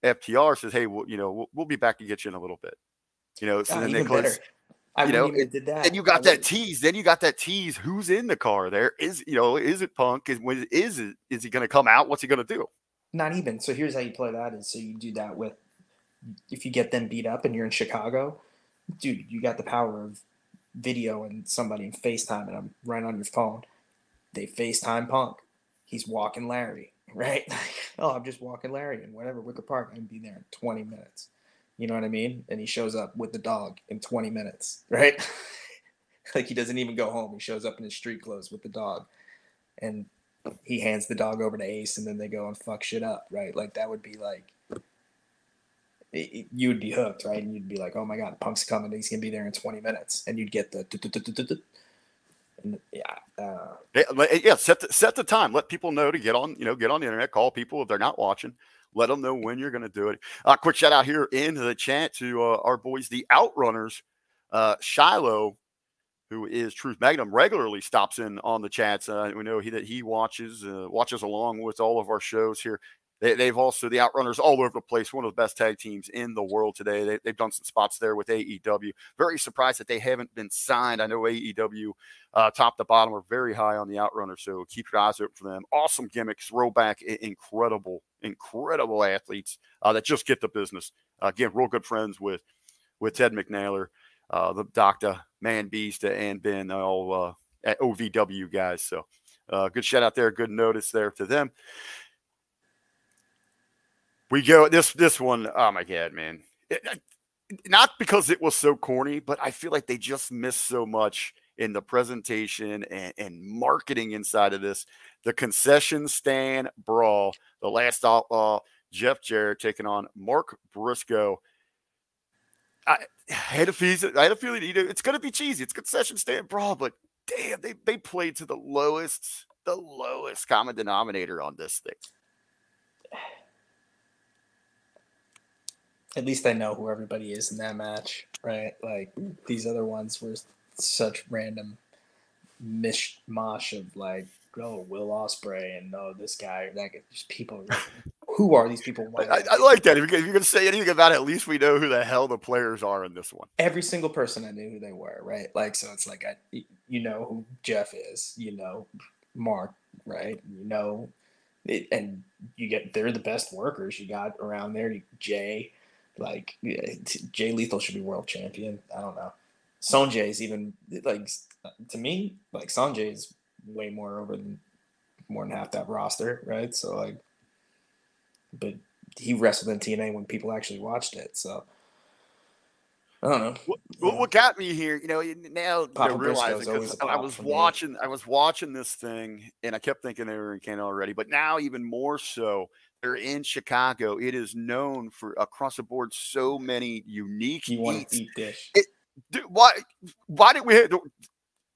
FTR says, hey, we'll be back to get you in a little bit. You know, so then they close. I wouldn't even did that. And you got that tease. Then you got that tease. Who's in the car there? Is it Punk? Is he going to come out? What's he going to do? Not even. So here's how you play that. And so you do that with, if you get them beat up and you're in Chicago, dude, you got the power of video and somebody and FaceTime, and I'm right on your phone. They FaceTime Punk. He's walking Larry, right? Oh, I'm just walking Larry and whatever, Wicker Park. I'm going to be there in 20 minutes. You know what I mean? And he shows up with the dog in 20 minutes, right? Like, he doesn't even go home. He shows up in his street clothes with the dog. And he hands the dog over to Ace, and then they go and fuck shit up, right? Like, that would be like – you'd be hooked, right? And you'd be like, oh, my God, Punk's coming. He's going to be there in 20 minutes. And you'd get the – set the time. Let people know to get on the internet, call people if they're not watching. Let them know when you're going to do it. Quick shout out here in the chat to our boys, the Outrunners. Shiloh, who is Truth Magnum, regularly stops in on the chats. We know that he watches along with all of our shows here. They've also, the Outrunners, all over the place, one of the best tag teams in the world today. They've done some spots there with AEW. Very surprised that they haven't been signed. I know AEW, top to bottom, are very high on the Outrunners, so keep your eyes open for them. Awesome gimmicks, throwback, incredible athletes that just get the business. Again, real good friends with Ted McNaylor, the Doctor, Man Beast, and Ben, all at OVW guys. So good shout out there, good notice there to them. We go this one. Oh my God, man! not because it was so corny, but I feel like they just missed so much in the presentation and marketing inside of this. The concession stand brawl, the last outlaw, Jeff Jarrett taking on Mark Briscoe. I had a feeling, you know, it's going to be cheesy. It's concession stand brawl, but damn, they played to the lowest common denominator on this thing. At least I know who everybody is in that match, right? Like, these other ones were such random mishmash of, like, oh, Will Ospreay and, oh, this guy, that guy. Just people. Who are these people? I like that. If you're going to say anything about it, at least we know who the hell the players are in this one. Every single person I knew who they were, right? Like, so it's like, you know who Jeff is, you know Mark, right? You know, and you get, they're the best workers you got around there. Jay. Like, Jay Lethal should be world champion. I don't know. Sonjay is even, like, to me, like, Sonjay is way more over than more than half that roster, right? So, like, but he wrestled in TNA when people actually watched it. So, I don't know. What got me here, you know, now I realize, because I was watching this thing, and I kept thinking they were in Canada already, but now even more so. They're in Chicago. It is known for, across the board, so many unique eats. Why did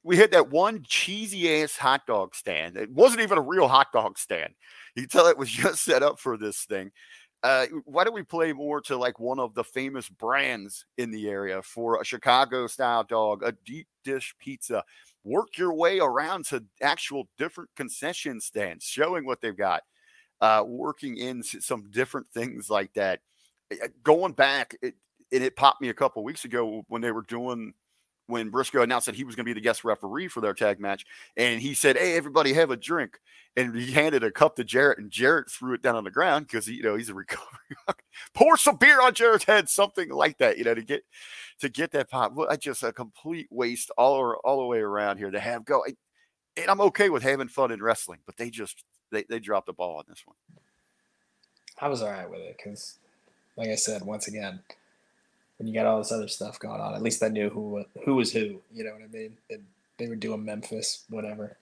we had that one cheesy ass hot dog stand? It wasn't even a real hot dog stand. You can tell it was just set up for this thing. Why don't we play more to, like, one of the famous brands in the area for a Chicago style dog, a deep dish pizza? Work your way around to actual different concession stands, showing what they've got. Working in some different things like that. Going back, it popped me a couple weeks ago when Briscoe announced that he was going to be the guest referee for their tag match, and he said, "Hey, everybody, have a drink," and he handed a cup to Jarrett, and Jarrett threw it down on the ground because, you know, he's a recovery. Pour some beer on Jarrett's head, something like that, you know, to get that pop. Well, just a complete waste all the way around here to have go. And I'm okay with having fun in wrestling, but they just. They dropped the ball on this one. I was all right with it because, like I said, once again, when you got all this other stuff going on, at least I knew who was who. You know what I mean? They were doing Memphis, whatever.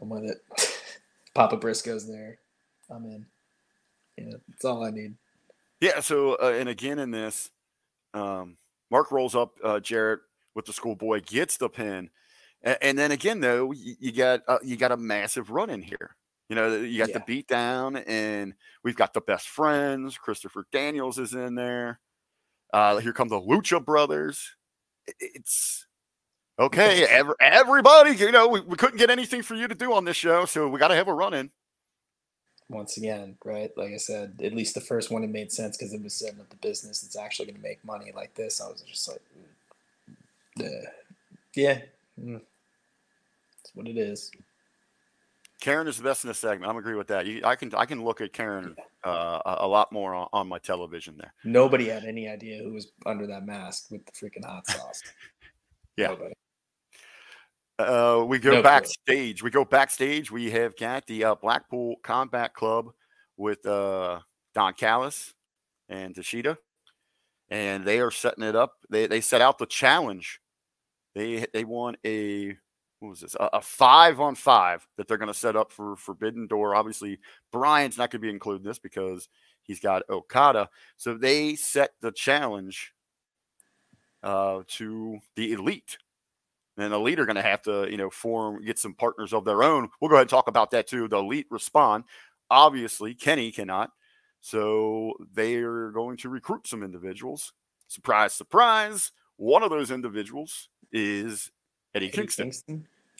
I'm with it. Papa Briscoe's there. I'm in. Yeah, that's all I need. Yeah, so, and again in this, Mark rolls up Jarrett with the schoolboy, gets the pin. And then again, though, you got a massive run in here. You know, you got the beatdown, and we've got the best friends. Christopher Daniels is in there. Here come the Lucha Brothers. It's okay. Everybody, you know, we couldn't get anything for you to do on this show, so we got to have a run-in. Once again, right? Like I said, at least the first one, it made sense because it was setting up the business that's actually going to make money like this. I was just like, that's what it is. Karen is the best in this segment. I'm agree with that. I can look at Karen a lot more on my television there. Nobody had any idea who was under that mask with the freaking hot sauce. Yeah. We go backstage. We go backstage. We have got the Blackpool Combat Club with Don Callis and Tashida, and they are setting it up. They set out the challenge. They want a. What was this? A 5-on-5 that they're going to set up for Forbidden Door. Obviously, Bryan's not going to be included in this because he's got Okada. So they set the challenge to the Elite. And the Elite are going to have to, you know, get some partners of their own. We'll go ahead and talk about that too. The Elite respond. Obviously, Kenny cannot. So they are going to recruit some individuals. Surprise, surprise. One of those individuals is Eddie Kingston.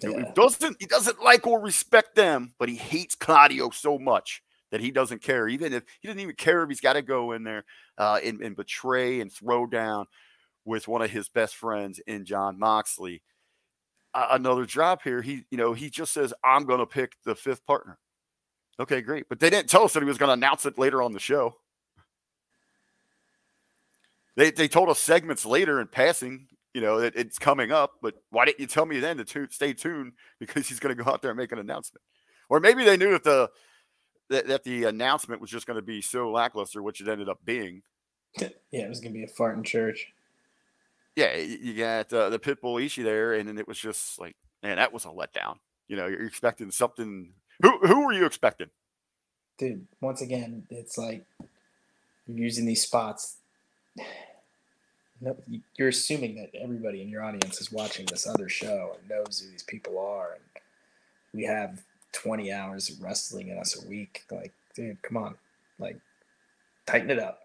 Yeah. He doesn't like or respect them, but he hates Claudio so much that he doesn't care. He doesn't even care if he's got to go in there and betray and throw down with one of his best friends in Jon Moxley. Another drop here. He just says, "I'm going to pick the fifth partner." Okay, great, but they didn't tell us that he was going to announce it later on the show. They told us segments later in passing. You know, it's coming up, but why didn't you tell me then to stay tuned because he's going to go out there and make an announcement? Or maybe they knew that the announcement was just going to be so lackluster, which it ended up being. Yeah, it was going to be a fart in church. yeah, you got the Pitbull Ishii there, and then it was just like, man, that was a letdown. You know, you're expecting something. Who were you expecting? Dude, once again, it's like you're using these spots. No, you're assuming that everybody in your audience is watching this other show and knows who these people are. And we have 20 hours of wrestling in us a week. Like, dude, come on. Like, tighten it up.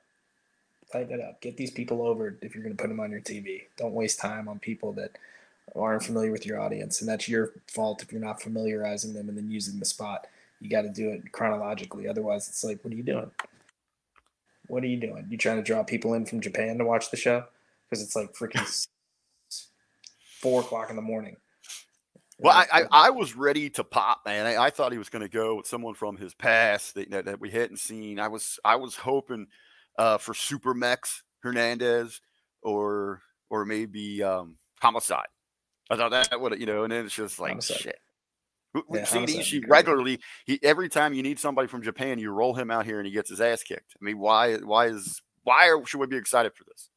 Tighten it up. Get these people over if you're going to put them on your TV. Don't waste time on people that aren't familiar with your audience. And that's your fault if you're not familiarizing them and then using the spot. You got to do it chronologically. Otherwise, it's like, what are you doing? What are you doing? You trying to draw people in from Japan to watch the show? Because it's like freaking 4 o'clock in the morning. Well, I was ready to pop, man. I thought he was going to go with someone from his past that we hadn't seen. I was hoping for Super Mex Hernandez or maybe Homicide. I thought that would, you know, and then it's just like Homicide. Shit. We've seen Ishii regularly. Every time you need somebody from Japan, you roll him out here and he gets his ass kicked. I mean, why should we be excited for this?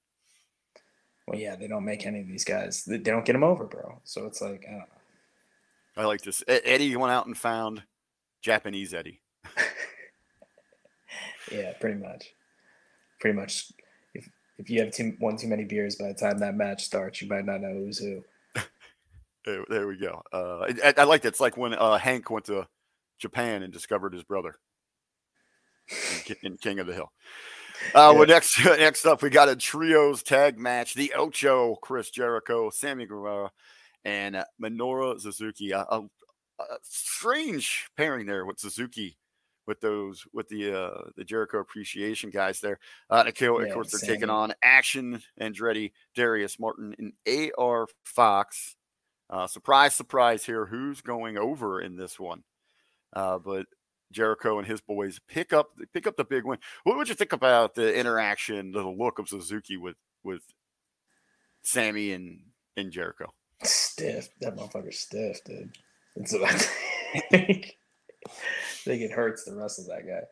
Well, yeah, they don't make any of these guys. They don't get them over, bro. So it's like, I don't know. I like this. Eddie went out and found Japanese Eddie. Yeah, pretty much. If you have one too many beers by the time that match starts, you might not know who's who. There we go. I like that. It's like when Hank went to Japan and discovered his brother in King of the Hill. Yeah. Well, next up, we got a trios tag match. The Ocho, Chris Jericho, Sammy Guevara, and Minoru Suzuki. A strange pairing there with Suzuki, with the Jericho Appreciation guys there. Of course, they're taking on Action Andretti, Darius Martin, and AR Fox. Surprise, surprise here. Who's going over in this one? But Jericho and his boys pick up the big win. What would you think about the interaction, the look of Suzuki with Sammy and Jericho? Stiff. That motherfucker's stiff, dude. It's about I think it hurts to wrestle that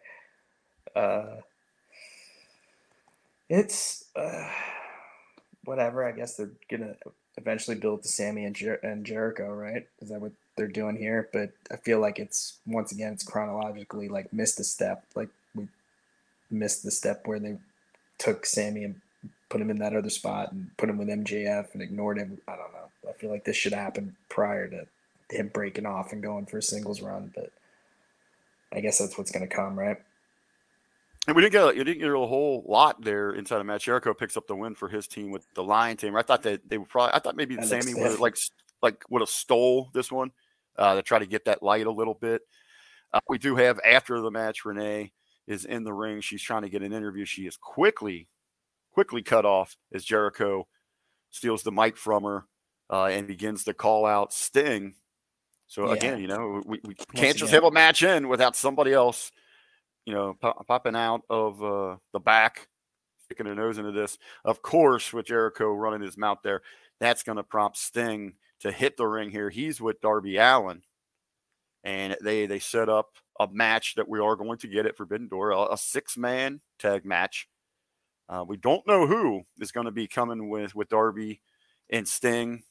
guy. Whatever. I guess they're gonna eventually build to Sammy and Jericho, right? Is that what they're doing here? But I feel like it's, once again, it's chronologically like missed a step. Like we missed the step where they took Sammy and put him in that other spot and put him with MJF and ignored him. I don't know. I feel like this should happen prior to him breaking off and going for a singles run, but I guess that's what's going to come, right? And you didn't get a whole lot there inside of match. Jericho picks up the win for his team with the Lion Tamer. I thought that maybe Sammy would have stole this one to try to get that light a little bit. We do have after the match, Renee is in the ring. She's trying to get an interview. She is quickly cut off as Jericho steals the mic from her and begins to call out Sting. So again, you know, we can't just have a match in without somebody else, you know, popping out of the back, sticking their nose into this. Of course, with Jericho running his mouth there, that's going to prompt Sting to hit the ring here. He's with Darby Allin, and they set up a match that we are going to get at Forbidden Door, a six-man tag match. We don't know who is going to be coming with Darby and Sting,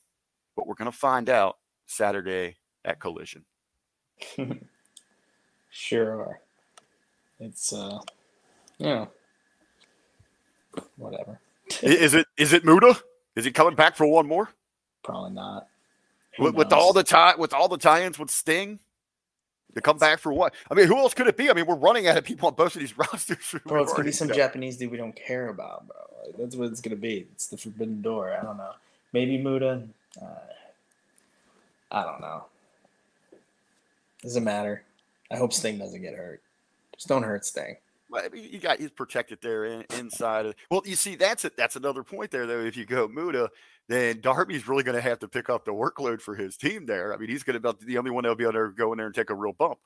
but we're going to find out Saturday at Collision. Sure are. It's whatever. Is it Muda? Is he coming back for one more? Probably not. With all the tie-ins with Sting, to come back for what? I mean, who else could it be? I mean, we're running out of people on both of these rosters. Well, it's gonna be some Japanese dude we don't care about, bro. Like, that's what it's gonna be. It's the Forbidden Door. I don't know. Maybe Muda. I don't know. Doesn't matter. I hope Sting doesn't get hurt. Don't hurt Sting. Well, I mean, he's protected there inside. Well, you see, that's another point there, though. If you go Muda, then Darby's really going to have to pick up the workload for his team there. I mean, he's going to be the only one that'll be able to go in there and take a real bump.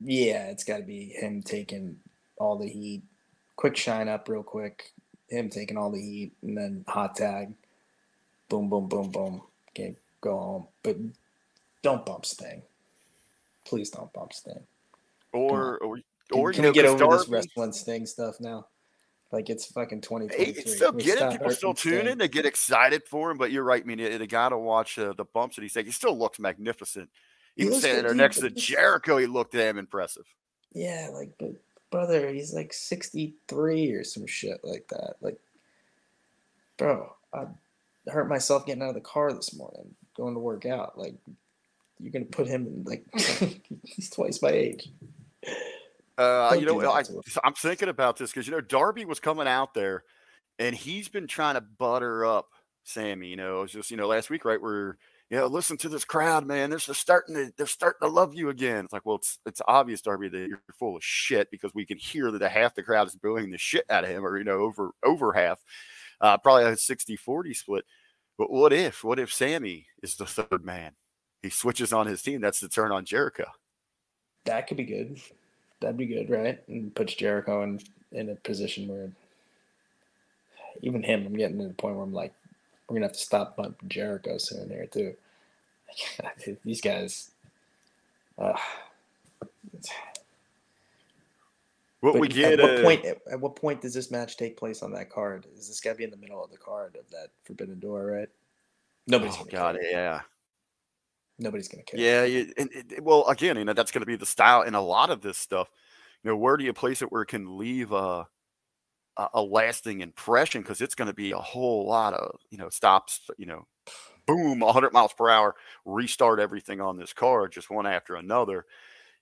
Yeah, it's got to be him taking all the heat. Quick shine up real quick. Him taking all the heat and then hot tag. Boom, boom, boom, boom. Okay, go home. But don't bump Sting. Please don't bump Sting. Or – Can we get over this wrestling Sting stuff now? Like, it's fucking 2023. It's still getting people still tuning. They get excited for him. But you're right, I mean, they got to watch the bumps that he's taking. He still looks magnificent. Even standing there next to Jericho, he looked damn impressive. Yeah, like, but brother, he's like 63 or some shit like that. Like, bro, I hurt myself getting out of the car this morning, going to work out. Like, you're going to put him in, like, he's twice my age. You know, I'm thinking about this because, you know, Darby was coming out there and he's been trying to butter up Sammy, you know, it's just, you know, last week, right, where, you know, listen to this crowd, man, they're starting to love you again. It's like, well, it's obvious, Darby, that you're full of shit because we can hear that half the crowd is booing the shit out of him, or, you know, over half, probably a 60-40 split. But what if Sammy is the third man? He switches on his team. That's the turn on Jericho. That could be good. That'd be good, right? And puts Jericho in a position where even him, I'm getting to the point where I'm like, we're going to have to stop bumping Jericho soon there, too. These guys. At what point does this match take place on that card? Is this got to be in the middle of the card of that Forbidden Door, right? Nobody's going to care. Yeah. Well, again, you know, that's going to be the style in a lot of this stuff. You know, where do you place it where it can leave a lasting impression? Because it's going to be a whole lot of, you know, stops, you know, boom, 100 miles per hour, restart everything on this card, just one after another.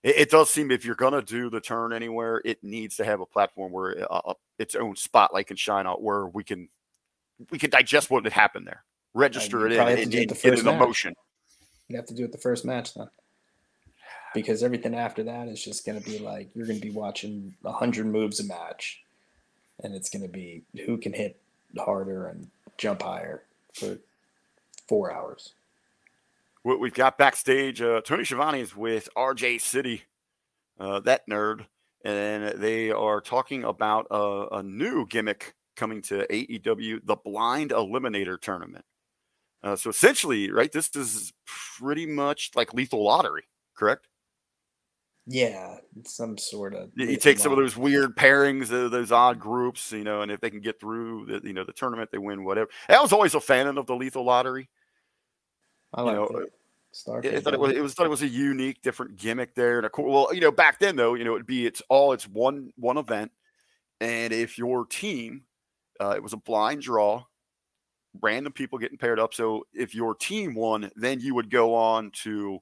It does seem if you're going to do the turn anywhere, it needs to have a platform where its own spotlight can shine out, where we can digest what had happened there, register it in an emotion. You have to do it the first match then, because everything after that is just going to be like, you're going to be watching 100 moves a match, and it's going to be who can hit harder and jump higher for 4 hours. What we've got backstage, Tony Schiavone is with RJ City, that nerd, and they are talking about a new gimmick coming to AEW, the Blind Eliminator Tournament. So essentially, right, this is pretty much like Lethal Lottery, correct? Yeah, some sort of. You take some of those weird pairings, those odd groups, you know, and if they can get through, the tournament, they win whatever. I was always a fan of the Lethal Lottery. I like it. I thought it was a unique, different gimmick there, and well, you know, back then though, you know, it'd be it's one event, and if your team, it was a blind draw. Random people getting paired up. So if your team won, then you would go on to,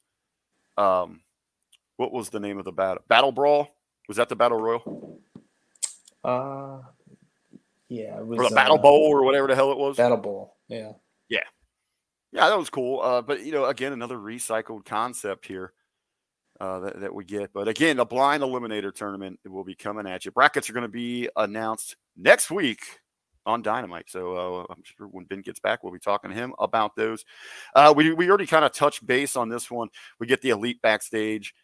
what was the name of the battle? Battle Brawl? Was that the Battle Royal? Yeah. It was, or the Battle Bowl, or whatever the hell it was. Battle Bowl. Yeah. Yeah. Yeah, that was cool. But you know, again, another recycled concept here that we get. But again, the Blind Eliminator Tournament will be coming at you. Brackets are going to be announced next week on Dynamite. So I'm sure when Ben gets back, we'll be talking to him about those. We already kind of touched base on this one. We get the Elite backstage.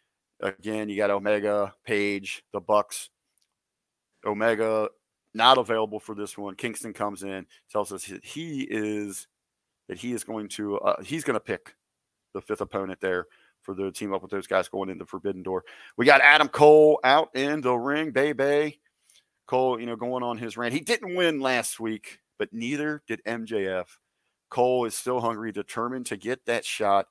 Again, you got Omega, Page, the Bucks. Omega not available for this one. Kingston comes in, tells us he's going to pick the fifth opponent there for the team up with those guys going into Forbidden Door. We got Adam Cole out in the ring, baby. Cole, you know, going on his rant. He didn't win last week, but neither did MJF. Cole is still hungry, determined to get that shot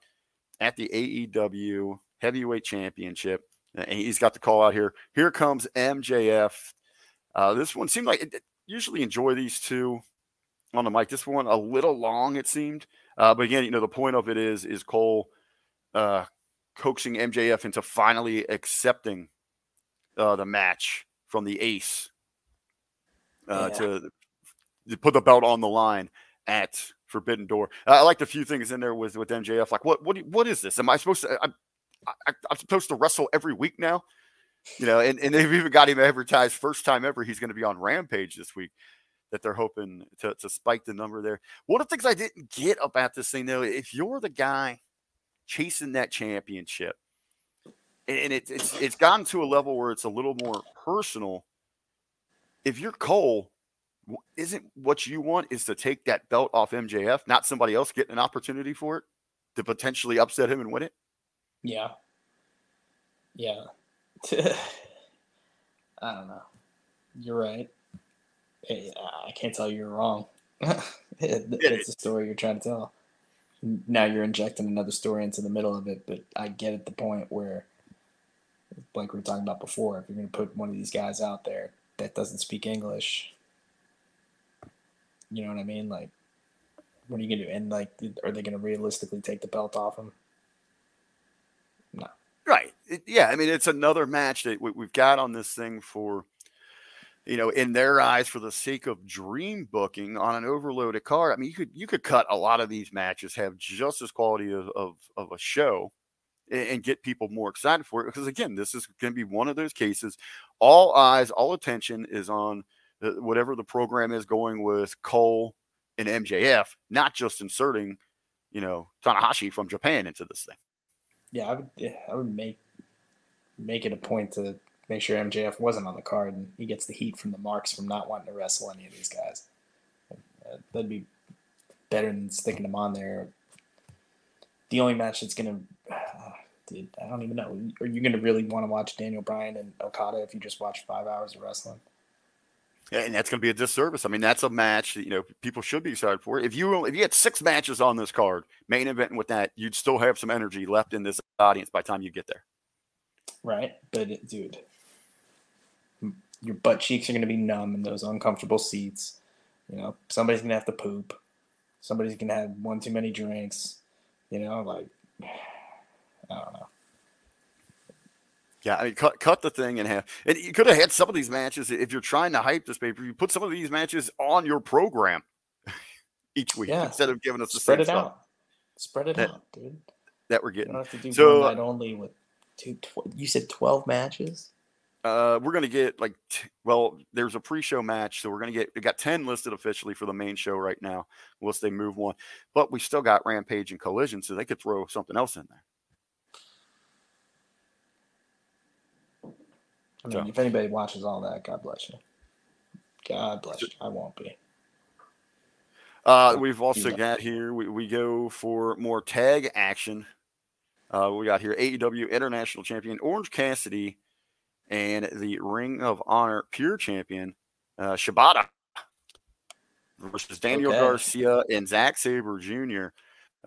at the AEW Heavyweight Championship. And he's got the call out here. Here comes MJF. This one seemed like it usually enjoy these two on the mic. This one a little long, it seemed. But again, you know, the point of it is Cole coaxing MJF into finally accepting the match from the ace. To put the belt on the line at Forbidden Door. I liked a few things in there with MJF. Like, what is this? Am I supposed to? I'm supposed to wrestle every week now, you know? And they've even got him advertised first time ever. He's going to be on Rampage this week. That they're hoping to spike the number there. One of the things I didn't get about this thing though, if you're the guy chasing that championship, and it's gotten to a level where it's a little more personal. If you're Cole, isn't what you want is to take that belt off MJF, not somebody else getting an opportunity for it to potentially upset him and win it? Yeah. Yeah. I don't know. You're right. I can't tell you're wrong. It's the story you're trying to tell. Now you're injecting another story into the middle of it, but I get at the point where, like we were talking about before, if you're going to put one of these guys out there that doesn't speak English, you know what I mean? Like, what are you going to do? And, like, are they going to realistically take the belt off him? No. Right. Yeah, I mean, it's another match that we've got on this thing for, you know, in their eyes, for the sake of dream booking on an overloaded card. I mean, you could cut a lot of these matches, have just as quality of a show, and get people more excited for it. Because, again, this is going to be one of those cases. All eyes, all attention is on whatever the program is going with Cole and MJF, not just inserting, you know, Tanahashi from Japan into this thing. Yeah, I would make it a point to make sure MJF wasn't on the card and he gets the heat from the marks from not wanting to wrestle any of these guys. That'd be better than sticking them on there. The only match that's going to dude, I don't even know. Are you going to really want to watch Daniel Bryan and Okada if you just watch 5 hours of wrestling? And that's going to be a disservice. I mean, that's a match that, you know, people should be excited for. If you had six matches on this card, main event with that, you'd still have some energy left in this audience by the time you get there. Right. But, dude, your butt cheeks are going to be numb in those uncomfortable seats. You know, somebody's going to have to poop. Somebody's going to have one too many drinks. You know, like, I don't know. Yeah, I mean, cut the thing in half. And you could have had some of these matches, if you're trying to hype this paper, you put some of these matches on your program each week instead of giving us the same stuff. Spread it out, dude. That we're getting. You don't have to do one night only with you said 12 matches? We're going to get like, there's a pre-show match. So we're going to get, we got 10 listed officially for the main show right now, unless they move one. But we still got Rampage and Collision, so they could throw something else in there. I mean, if anybody watches all that, God bless you. God bless you. I won't be. We've also got here, we go for more tag action. We got here AEW International Champion Orange Cassidy and the Ring of Honor Pure Champion Shibata versus Daniel Garcia and Zack Sabre Jr.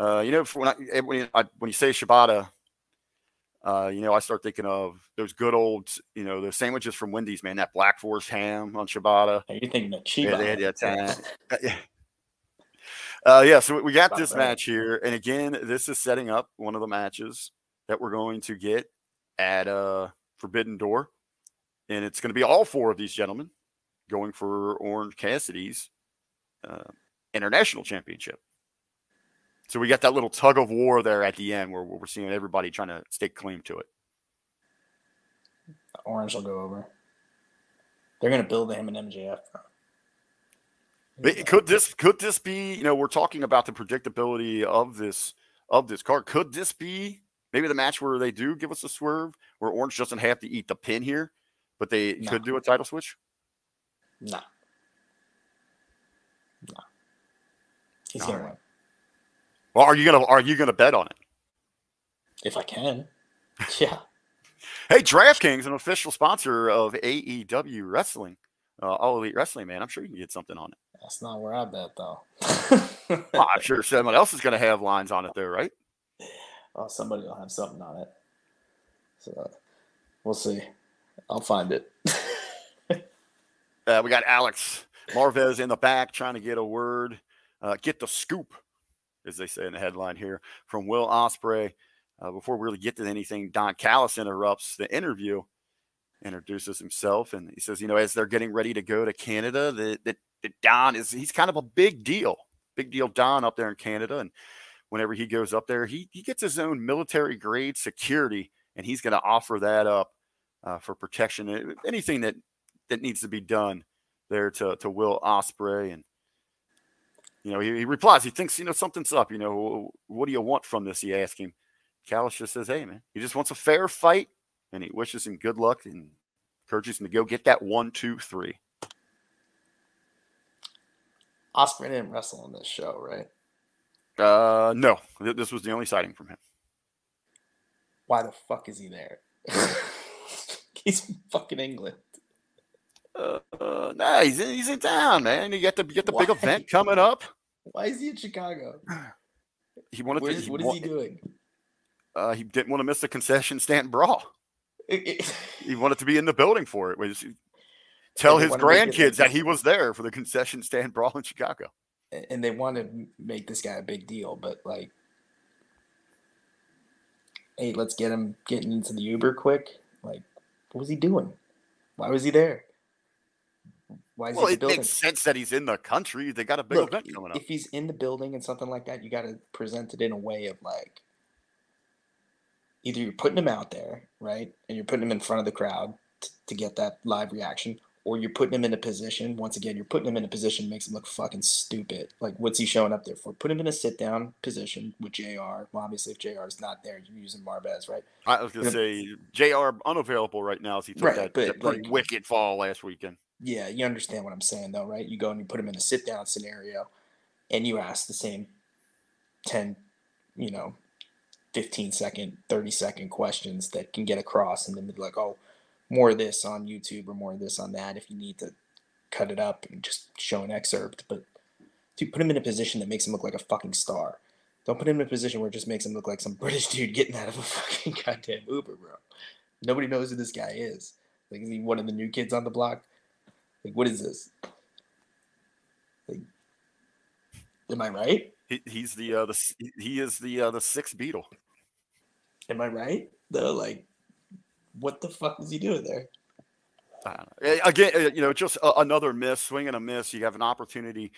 You know, when you say Shibata, you know, I start thinking of those good old, you know, those sandwiches from Wendy's, man, that Black Forest ham on ciabatta. Hey, you're thinking of Chibata. So we got this match here. And again, this is setting up one of the matches that we're going to get at Forbidden Door. And it's going to be all four of these gentlemen going for Orange Cassidy's international championship. So we got that little tug of war there at the end where we're seeing everybody trying to stake claim to it. Orange will go over. They're going to build him and MJF. Could this be, you know, we're talking about the predictability of this card. Could this be maybe the match where they do give us a swerve where Orange doesn't have to eat the pin here, but they could do a title switch? No. He's going to win. Well, are you gonna bet on it? If I can, yeah. Hey, DraftKings, an official sponsor of AEW Wrestling, All Elite Wrestling, man. I'm sure you can get something on it. That's not where I bet, though. Well, I'm sure someone else is gonna have lines on it, though, right? Oh, somebody will have something on it. So we'll see. I'll find it. We got Alex Marvez in the back trying to get a word, get the scoop, as they say in the headline here, from Will Ospreay. Before we really get to anything, Don Callis interrupts the interview, introduces himself, and he says, you know, as they're getting ready to go to Canada, that Don he's kind of a big deal Don up there in Canada. And whenever he goes up there, he gets his own military-grade security, and he's going to offer that up for protection. Anything that needs to be done there to Will Ospreay. And you know, he replies, he thinks, you know, something's up. You know, what do you want from this? He asked him. Callis just says, hey, man, he just wants a fair fight, and he wishes him good luck and encourages him to go get that 1, 2, 3. Ospreay didn't wrestle on this show, right? No. This was the only sighting from him. Why the fuck is he there? He's fucking England. Nah, he's in town, man. You get the big event coming up. Why is he in Chicago? He wanted to. What is he doing? He didn't want to miss the concession stand brawl. He wanted to be in the building for it. Tell his grandkids that he was there for the concession stand brawl in Chicago. And they want to make this guy a big deal, but like, hey, let's get him getting into the Uber quick. Like, what was he doing? Why was he there? Why is he building? It makes sense that he's in the country. They got a big event coming up. If he's in the building and something like that, you got to present it in a way of like, either you're putting him out there, right, and you're putting him in front of the crowd to get that live reaction, or you're putting him in a position. Once again, you're putting him in a position that makes him look fucking stupid. Like, what's he showing up there for? Put him in a sit-down position with JR. Well, obviously, if JR's not there, you're using Marvez, right? I was going to say, JR unavailable right now as he took that wicked fall last weekend. Yeah, you understand what I'm saying, though, right? You go and you put him in a sit-down scenario, and you ask the same 15-second, 30-second questions that can get across, and then be like, oh, more of this on YouTube or more of this on that if you need to cut it up and just show an excerpt. But dude, put him in a position that makes him look like a fucking star. Don't put him in a position where it just makes him look like some British dude getting out of a fucking goddamn Uber, bro. Nobody knows who this guy is. Like, is he one of the new kids on the block? Like, what is this? Like, am I right? He is the sixth Beatle. Am I right? Though, like, what the fuck is he doing there? I don't know. Again, just another miss, swing and a miss. You have an opportunity,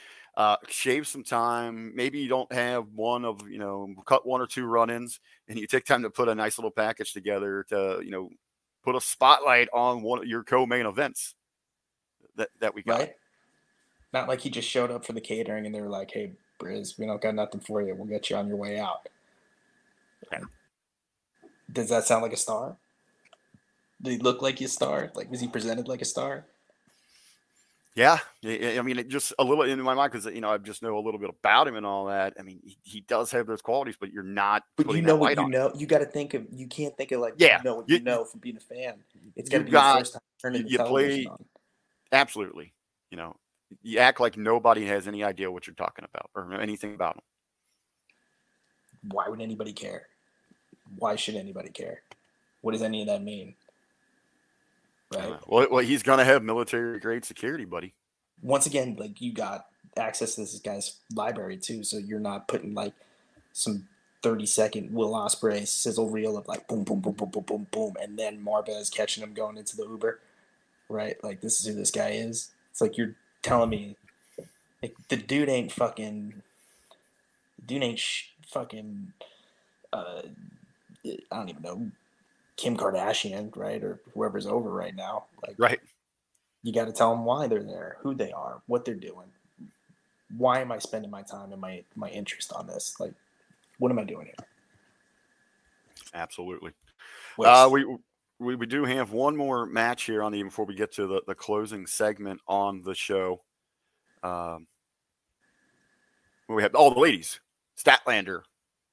shave some time. Maybe you don't have one of, cut one or two run-ins, and you take time to put a nice little package together to, put a spotlight on one of your co-main events that we got. Right? Not like he just showed up for the catering and they were like, hey, Briz, we don't got nothing for you. We'll get you on your way out. Yeah. Does that sound like a star? Did he look like a star? Like, was he presented like a star? Yeah. I mean, it just a little in my mind because, I just know a little bit about him and all that. I mean, he does have those qualities, but you're not putting that light on. But you know what you know. You got to think of – you can't think of, like, you know from being a fan. It's going to be the first time turning the television on. Absolutely. You act like nobody has any idea what you're talking about or anything about him. Why would anybody care? Why should anybody care? What does any of that mean? Right. Well, he's gonna have military-grade security, buddy. Once again, like, you got access to this guy's library too, so you're not putting like some 30-second Will Ospreay sizzle reel of like boom, boom, boom, boom, boom, boom, boom, and then Marvez catching him going into the Uber, right? Like, this is who this guy is. It's like you're telling me, like, the dude ain't fucking. I don't even know. Kim Kardashian, right, or whoever's over right now. Like, right. You got to tell them why they're there, who they are, what they're doing. Why am I spending my time and my interest on this? Like, what am I doing here? Absolutely. We do have one more match here on before we get to the closing segment on the show. We have all the ladies. Statlander,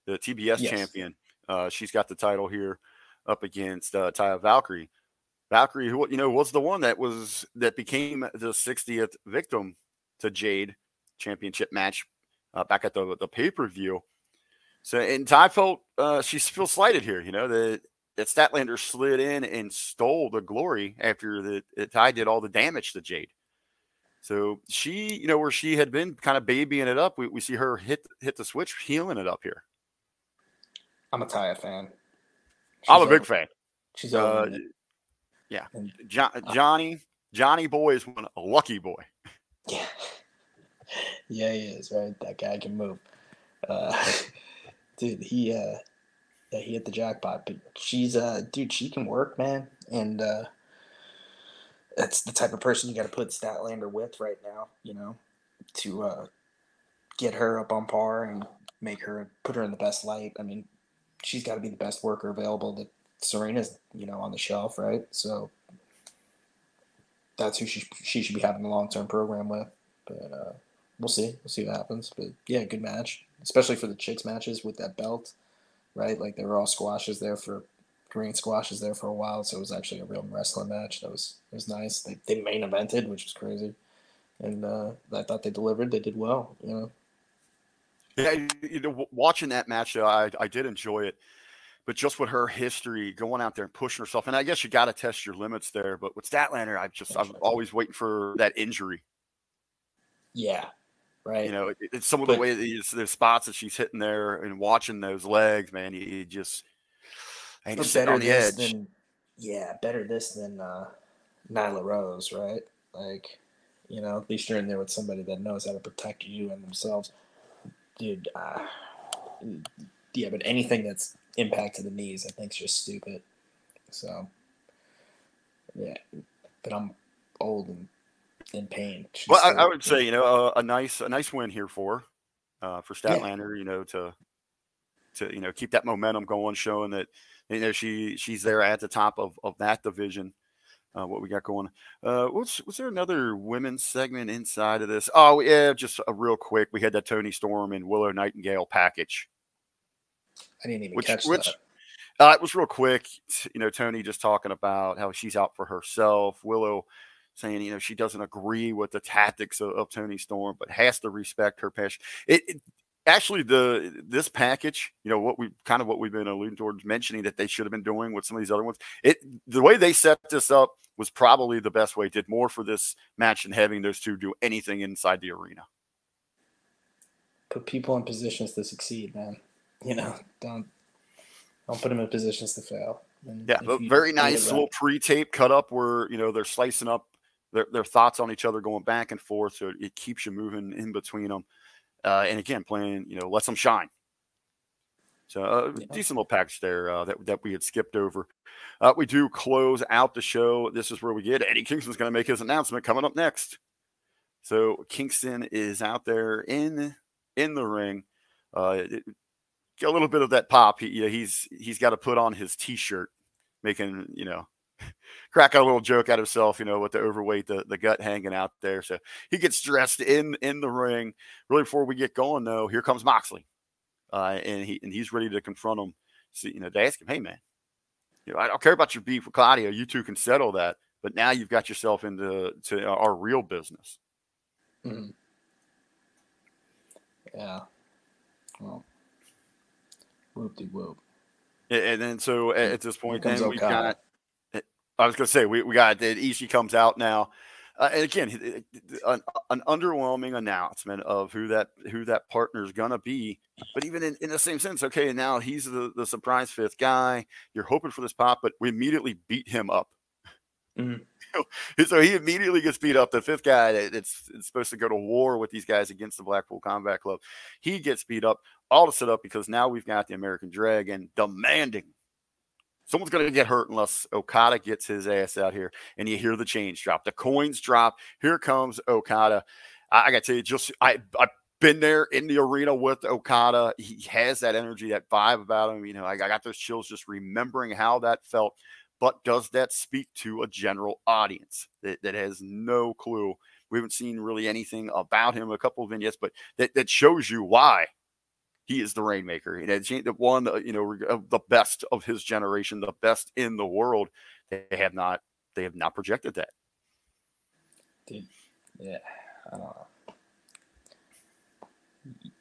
the TBS champion. She's got the title here. Up against Taya Valkyrie. Valkyrie, who was the one that became the 60th victim to Jade championship match back at the pay-per-view. So, and Taya felt she's still slighted here. That Statlander slid in and stole the glory after that Taya did all the damage to Jade. So she, where she had been kind of babying it up, we see her hit the switch, healing it up here. I'm a Taya fan. I'm a big fan. She's yeah. And, Johnny Boy is one, a lucky boy. Yeah. Yeah, he is, right? That guy can move. Dude, he hit the jackpot. But she's she can work, man. And that's the type of person you gotta put Statlander with right now, to get her up on par and put her in the best light. I mean, she's got to be the best worker available that Serena's, on the shelf, right? So that's who she should be having a long-term program with. But we'll see. We'll see what happens. But, yeah, good match, especially for the chicks matches with that belt, right? Like, they were all squashes there for green squashes there for a while, so it was actually a real wrestling match. It was nice. They main evented, which was crazy, and I thought they delivered. They did well, you know. Yeah, you know, watching that match, I did enjoy it, but just with her history, going out there and pushing herself, and I guess you got to test your limits there. But with Statlander, I'm always waiting for that injury. Yeah. Right. You know, it's some of the way that there's spots that she's hitting there and watching those legs, man. You just ain't sitting on the edge. Better this than Nyla Rose, right? Like, you know, at least you're in there with somebody that knows how to protect you and themselves. Dude, but anything that's impact to the knees, I think, is just stupid. So, yeah, but I'm old and in pain. Well, I would say, you know, a nice win here for Statlander, yeah. You know, to you know, keep that momentum going, showing that, you know, she's there at the top of that division. What we got going? Was there another women's segment inside of this? Oh yeah, just real quick. We had that Toni Storm and Willow Nightingale package. I didn't even catch that. It was real quick. You know, Toni just talking about how she's out for herself. Willow saying, you know, she doesn't agree with the tactics of Toni Storm, but has to respect her passion. It actually, this package, you know, what we've been alluding towards, mentioning that they should have been doing with some of these other ones. The way they set this up was probably the best way. It did more for this match than having those two do anything inside the arena. Put people in positions to succeed, man. You know, don't put them in positions to fail. And yeah, but very nice little pre-tape cut up where, you know, they're slicing up their thoughts on each other, going back and forth, so it keeps you moving in between them, and again, playing, you know, lets them shine. So decent little package there that we had skipped over. We do close out the show. This is where we get Eddie Kingston's going to make his announcement coming up next. So Kingston is out there in the ring. A little bit of that pop. He's got to put on his T-shirt, making, you know, crack a little joke at himself, you know, with the overweight, the gut hanging out there. So he gets dressed in the ring. Really, before we get going, though, here comes Moxley, and he's ready to confront him. So, you know, they ask him, "Hey, man, you know, I don't care about your beef with Claudio. You two can settle that, but now you've got yourself into our real business." Mm-hmm. Yeah. Well. Whoop-de-whoop. And then, so at this point, then we've got. I was going to say we got that Ishii comes out now, and again, an underwhelming announcement of who that partner is going to be. But even in the same sense, okay, and now he's the surprise fifth guy. You're hoping for this pop, but we immediately beat him up. Mm-hmm. So he immediately gets beat up. The fifth guy that's supposed to go to war with these guys against the Blackpool Combat Club, he gets beat up. All to set up because now we've got the American Dragon demanding someone's going to get hurt unless Okada gets his ass out here. And you hear the chains drop, the coins drop. Here comes Okada. I got to tell you, I've been there in the arena with Okada. He has that energy, that vibe about him. You know, I got those chills just remembering how that felt. But does that speak to a general audience that has no clue? We haven't seen really anything about him, a couple of vignettes, but that shows you why he is the Rainmaker. You know, the one, you know, the best of his generation, the best in the world. They have not projected that. Dude, yeah, I don't know.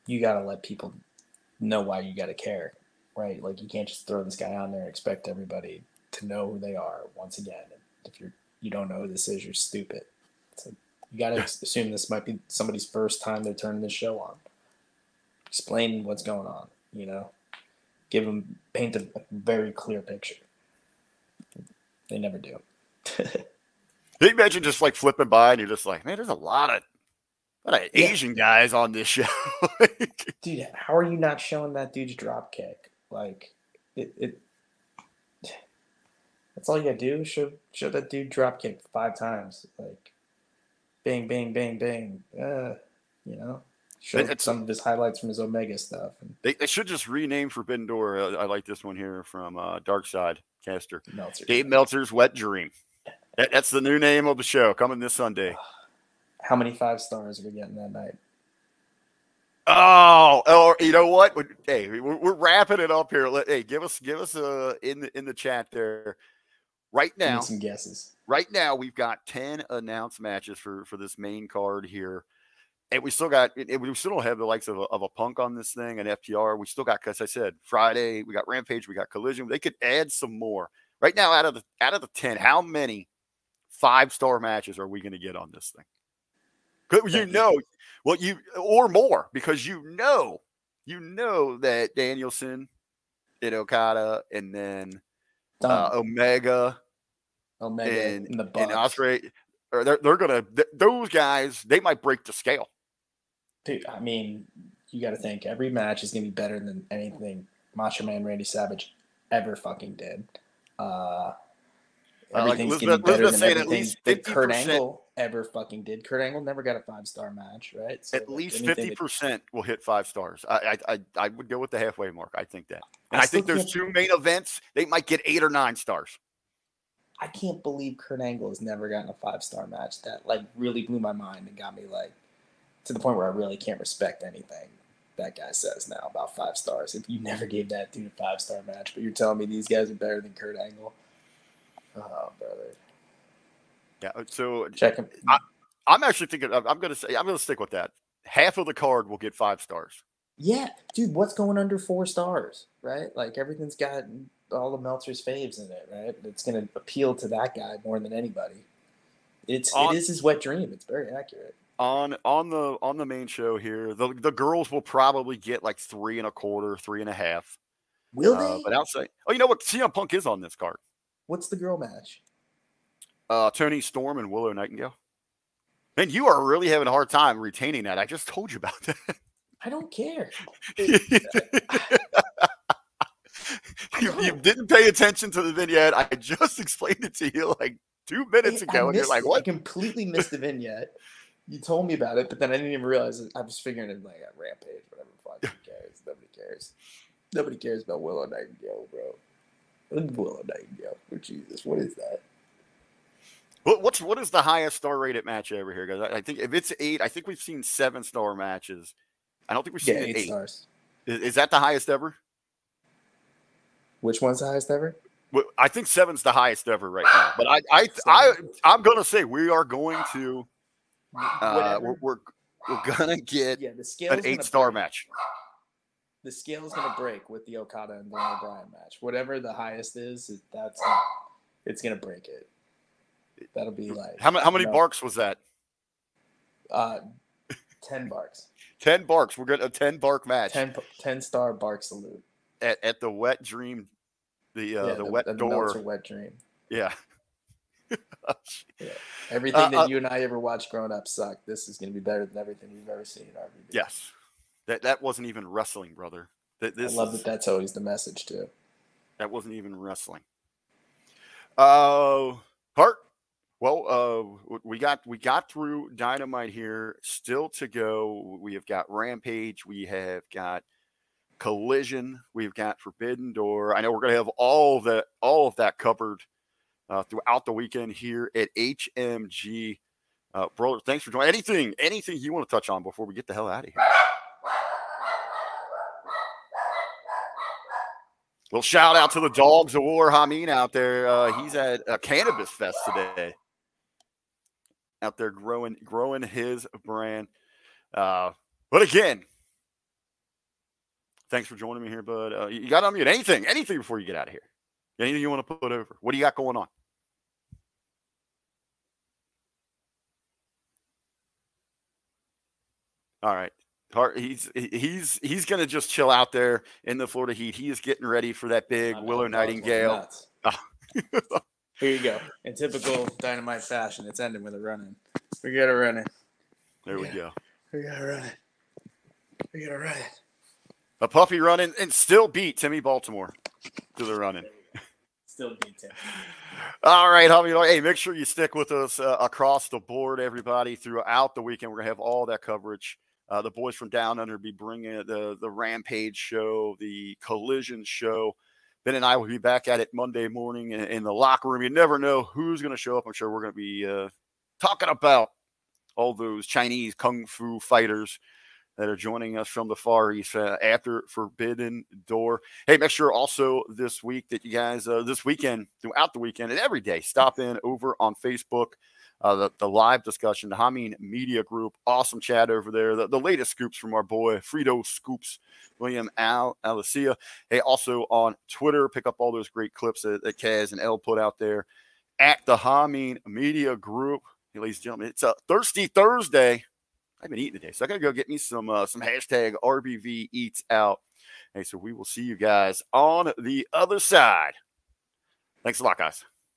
You got to let people know why you got to care, right? Like, you can't just throw this guy on there and expect everybody to know who they are. Once again, if you don't know who this is, you're stupid. It's like, you got to assume this might be somebody's first time they're turning this show on. Explain what's going on, you know. Give them, paint a very clear picture. They never do. They imagine just like flipping by and you're just like, man, there's a lot of Asian guys on this show. Dude, how are you not showing that dude's drop kick? Like, that's all you gotta do. Show that dude drop kick 5 times. Like, bang, bang, bang, bang. You know. Some of his highlights from his Omega stuff. They should just rename Forbidden Door. I like this one here from Darkside Caster. Dave Meltzer's Wet Dream. That's the new name of the show coming this Sunday. How many 5 stars are we getting that night? Oh, you know what? Hey, we're wrapping it up here. Hey, give us a in the chat there right now. Some guesses. Right now, we've got 10 announced matches for this main card here, and we still got. We still don't have the likes of a Punk on this thing, an FTR. We still got, as I said, Friday. We got Rampage. We got Collision. They could add some more. Right now, out of the 10, how many 5-star matches are we going to get on this thing? You know, well, you or more, because you know that Danielson and Okada, and then Omega and Ospreay, or those guys, they might break the scale. Dude, I mean, you got to think every match is gonna be better than anything Macho Man Randy Savage ever fucking did. Everything's gonna be better than everything that Kurt Angle ever fucking did. Kurt Angle never got a 5-star match, right? So at least 50% will hit 5 stars. I would go with the halfway mark. I think that. And I think there's two main events. They might get 8 or 9 stars. I can't believe Kurt Angle has never gotten a 5-star match. That like really blew my mind and got me like to the point where I really can't respect anything that guy says now about 5 stars. If you never gave that dude a 5-star match, but you're telling me these guys are better than Kurt Angle. Oh, brother. Yeah, so check him. I'm actually thinking. I'm gonna stick with that. Half of the card will get 5 stars. Yeah, dude, what's going under 4 stars, right? Like everything's got all of Meltzer's faves in it, right? It's gonna appeal to that guy more than anybody. It is his wet dream. It's very accurate. On the main show here, the girls will probably get like 3 1/4, 3 1/2. Will they? But outside, oh, you know what? CM Punk is on this card. What's the girl match? Toni Storm and Willow Nightingale. Man, you are really having a hard time retaining that. I just told you about that. I don't care. You didn't pay attention to the vignette. I just explained it to you like 2 minutes ago, and you're like, "What?" I completely missed the vignette. You told me about it, but then I didn't even realize it. I was figuring it like a Rampage, whatever. Fucking cares. Nobody cares. Nobody cares about Willow Nightingale, bro. Willow Nightingale. Oh, Jesus, what is that? What is the highest star rated match ever here, guys? I think if it's 8, I think we've seen 7-star matches. I don't think we've seen 8 stars. Is that the highest ever? Which one's the highest ever? Well, I think 7's the highest ever right now. But I'm gonna say we are going to we're gonna get an 8-star match. The scale's gonna break with the Okada and Daniel Bryan match. Whatever the highest is, it's gonna break it. That'll be like how many barks was that? 10 barks. 10 barks. We're gonna a 10 bark match. 10-star bark salute at the wet dream, the wet door. Meltzer wet dream. Yeah. Yeah. Everything that you and I ever watched growing up sucked. This is gonna be better than everything we've ever seen at RBV. Yes. That wasn't even wrestling, brother. I love that. That's always the message too. That wasn't even wrestling. Hart. Well, we got through Dynamite here. Still to go. We have got Rampage. We have got Collision. We've got Forbidden Door. I know we're going to have all of that covered throughout the weekend here at HMG. Brother, thanks for joining. Anything you want to touch on before we get the hell out of here? Well, shout out to the Dogs of War, Hameen, out there. He's at a cannabis fest today. Out there growing his brand. But again, thanks for joining me here, bud. You got to unmute anything before you get out of here. Anything you want to put over? What do you got going on? All right. He's gonna just chill out there in the Florida heat. He is getting ready for that big Willow Nightingale. Here you go. In typical Dynamite fashion, it's ending with a run-in. We gotta run it. There we go. We gotta run it. We gotta run it. A puffy run-in and still beat Timmy Baltimore to the run-in. Still beat Tim. All right, homie. Hey, make sure you stick with us across the board, everybody, throughout the weekend. We're gonna have all that coverage. The boys from Down Under be bringing the Rampage show, the Collision show. Ben and I will be back at it Monday morning in the locker room. You never know who's going to show up. I'm sure we're going to be talking about all those Chinese kung fu fighters that are joining us from the Far East after Forbidden Door. Hey, make sure also this week that you guys, this weekend, throughout the weekend and every day, stop in over on Facebook, the live discussion, the Hameen Media Group. Awesome chat over there. The latest scoops from our boy, Frito Scoops, William Alicia. Hey, also on Twitter, pick up all those great clips that Kaz and Elle put out there at the Hameen Media Group. Hey, ladies and gentlemen, it's a Thirsty Thursday. I've been eating today, so I gotta go get me some hashtag RBV eats out. Hey, so we will see you guys on the other side. Thanks a lot, guys.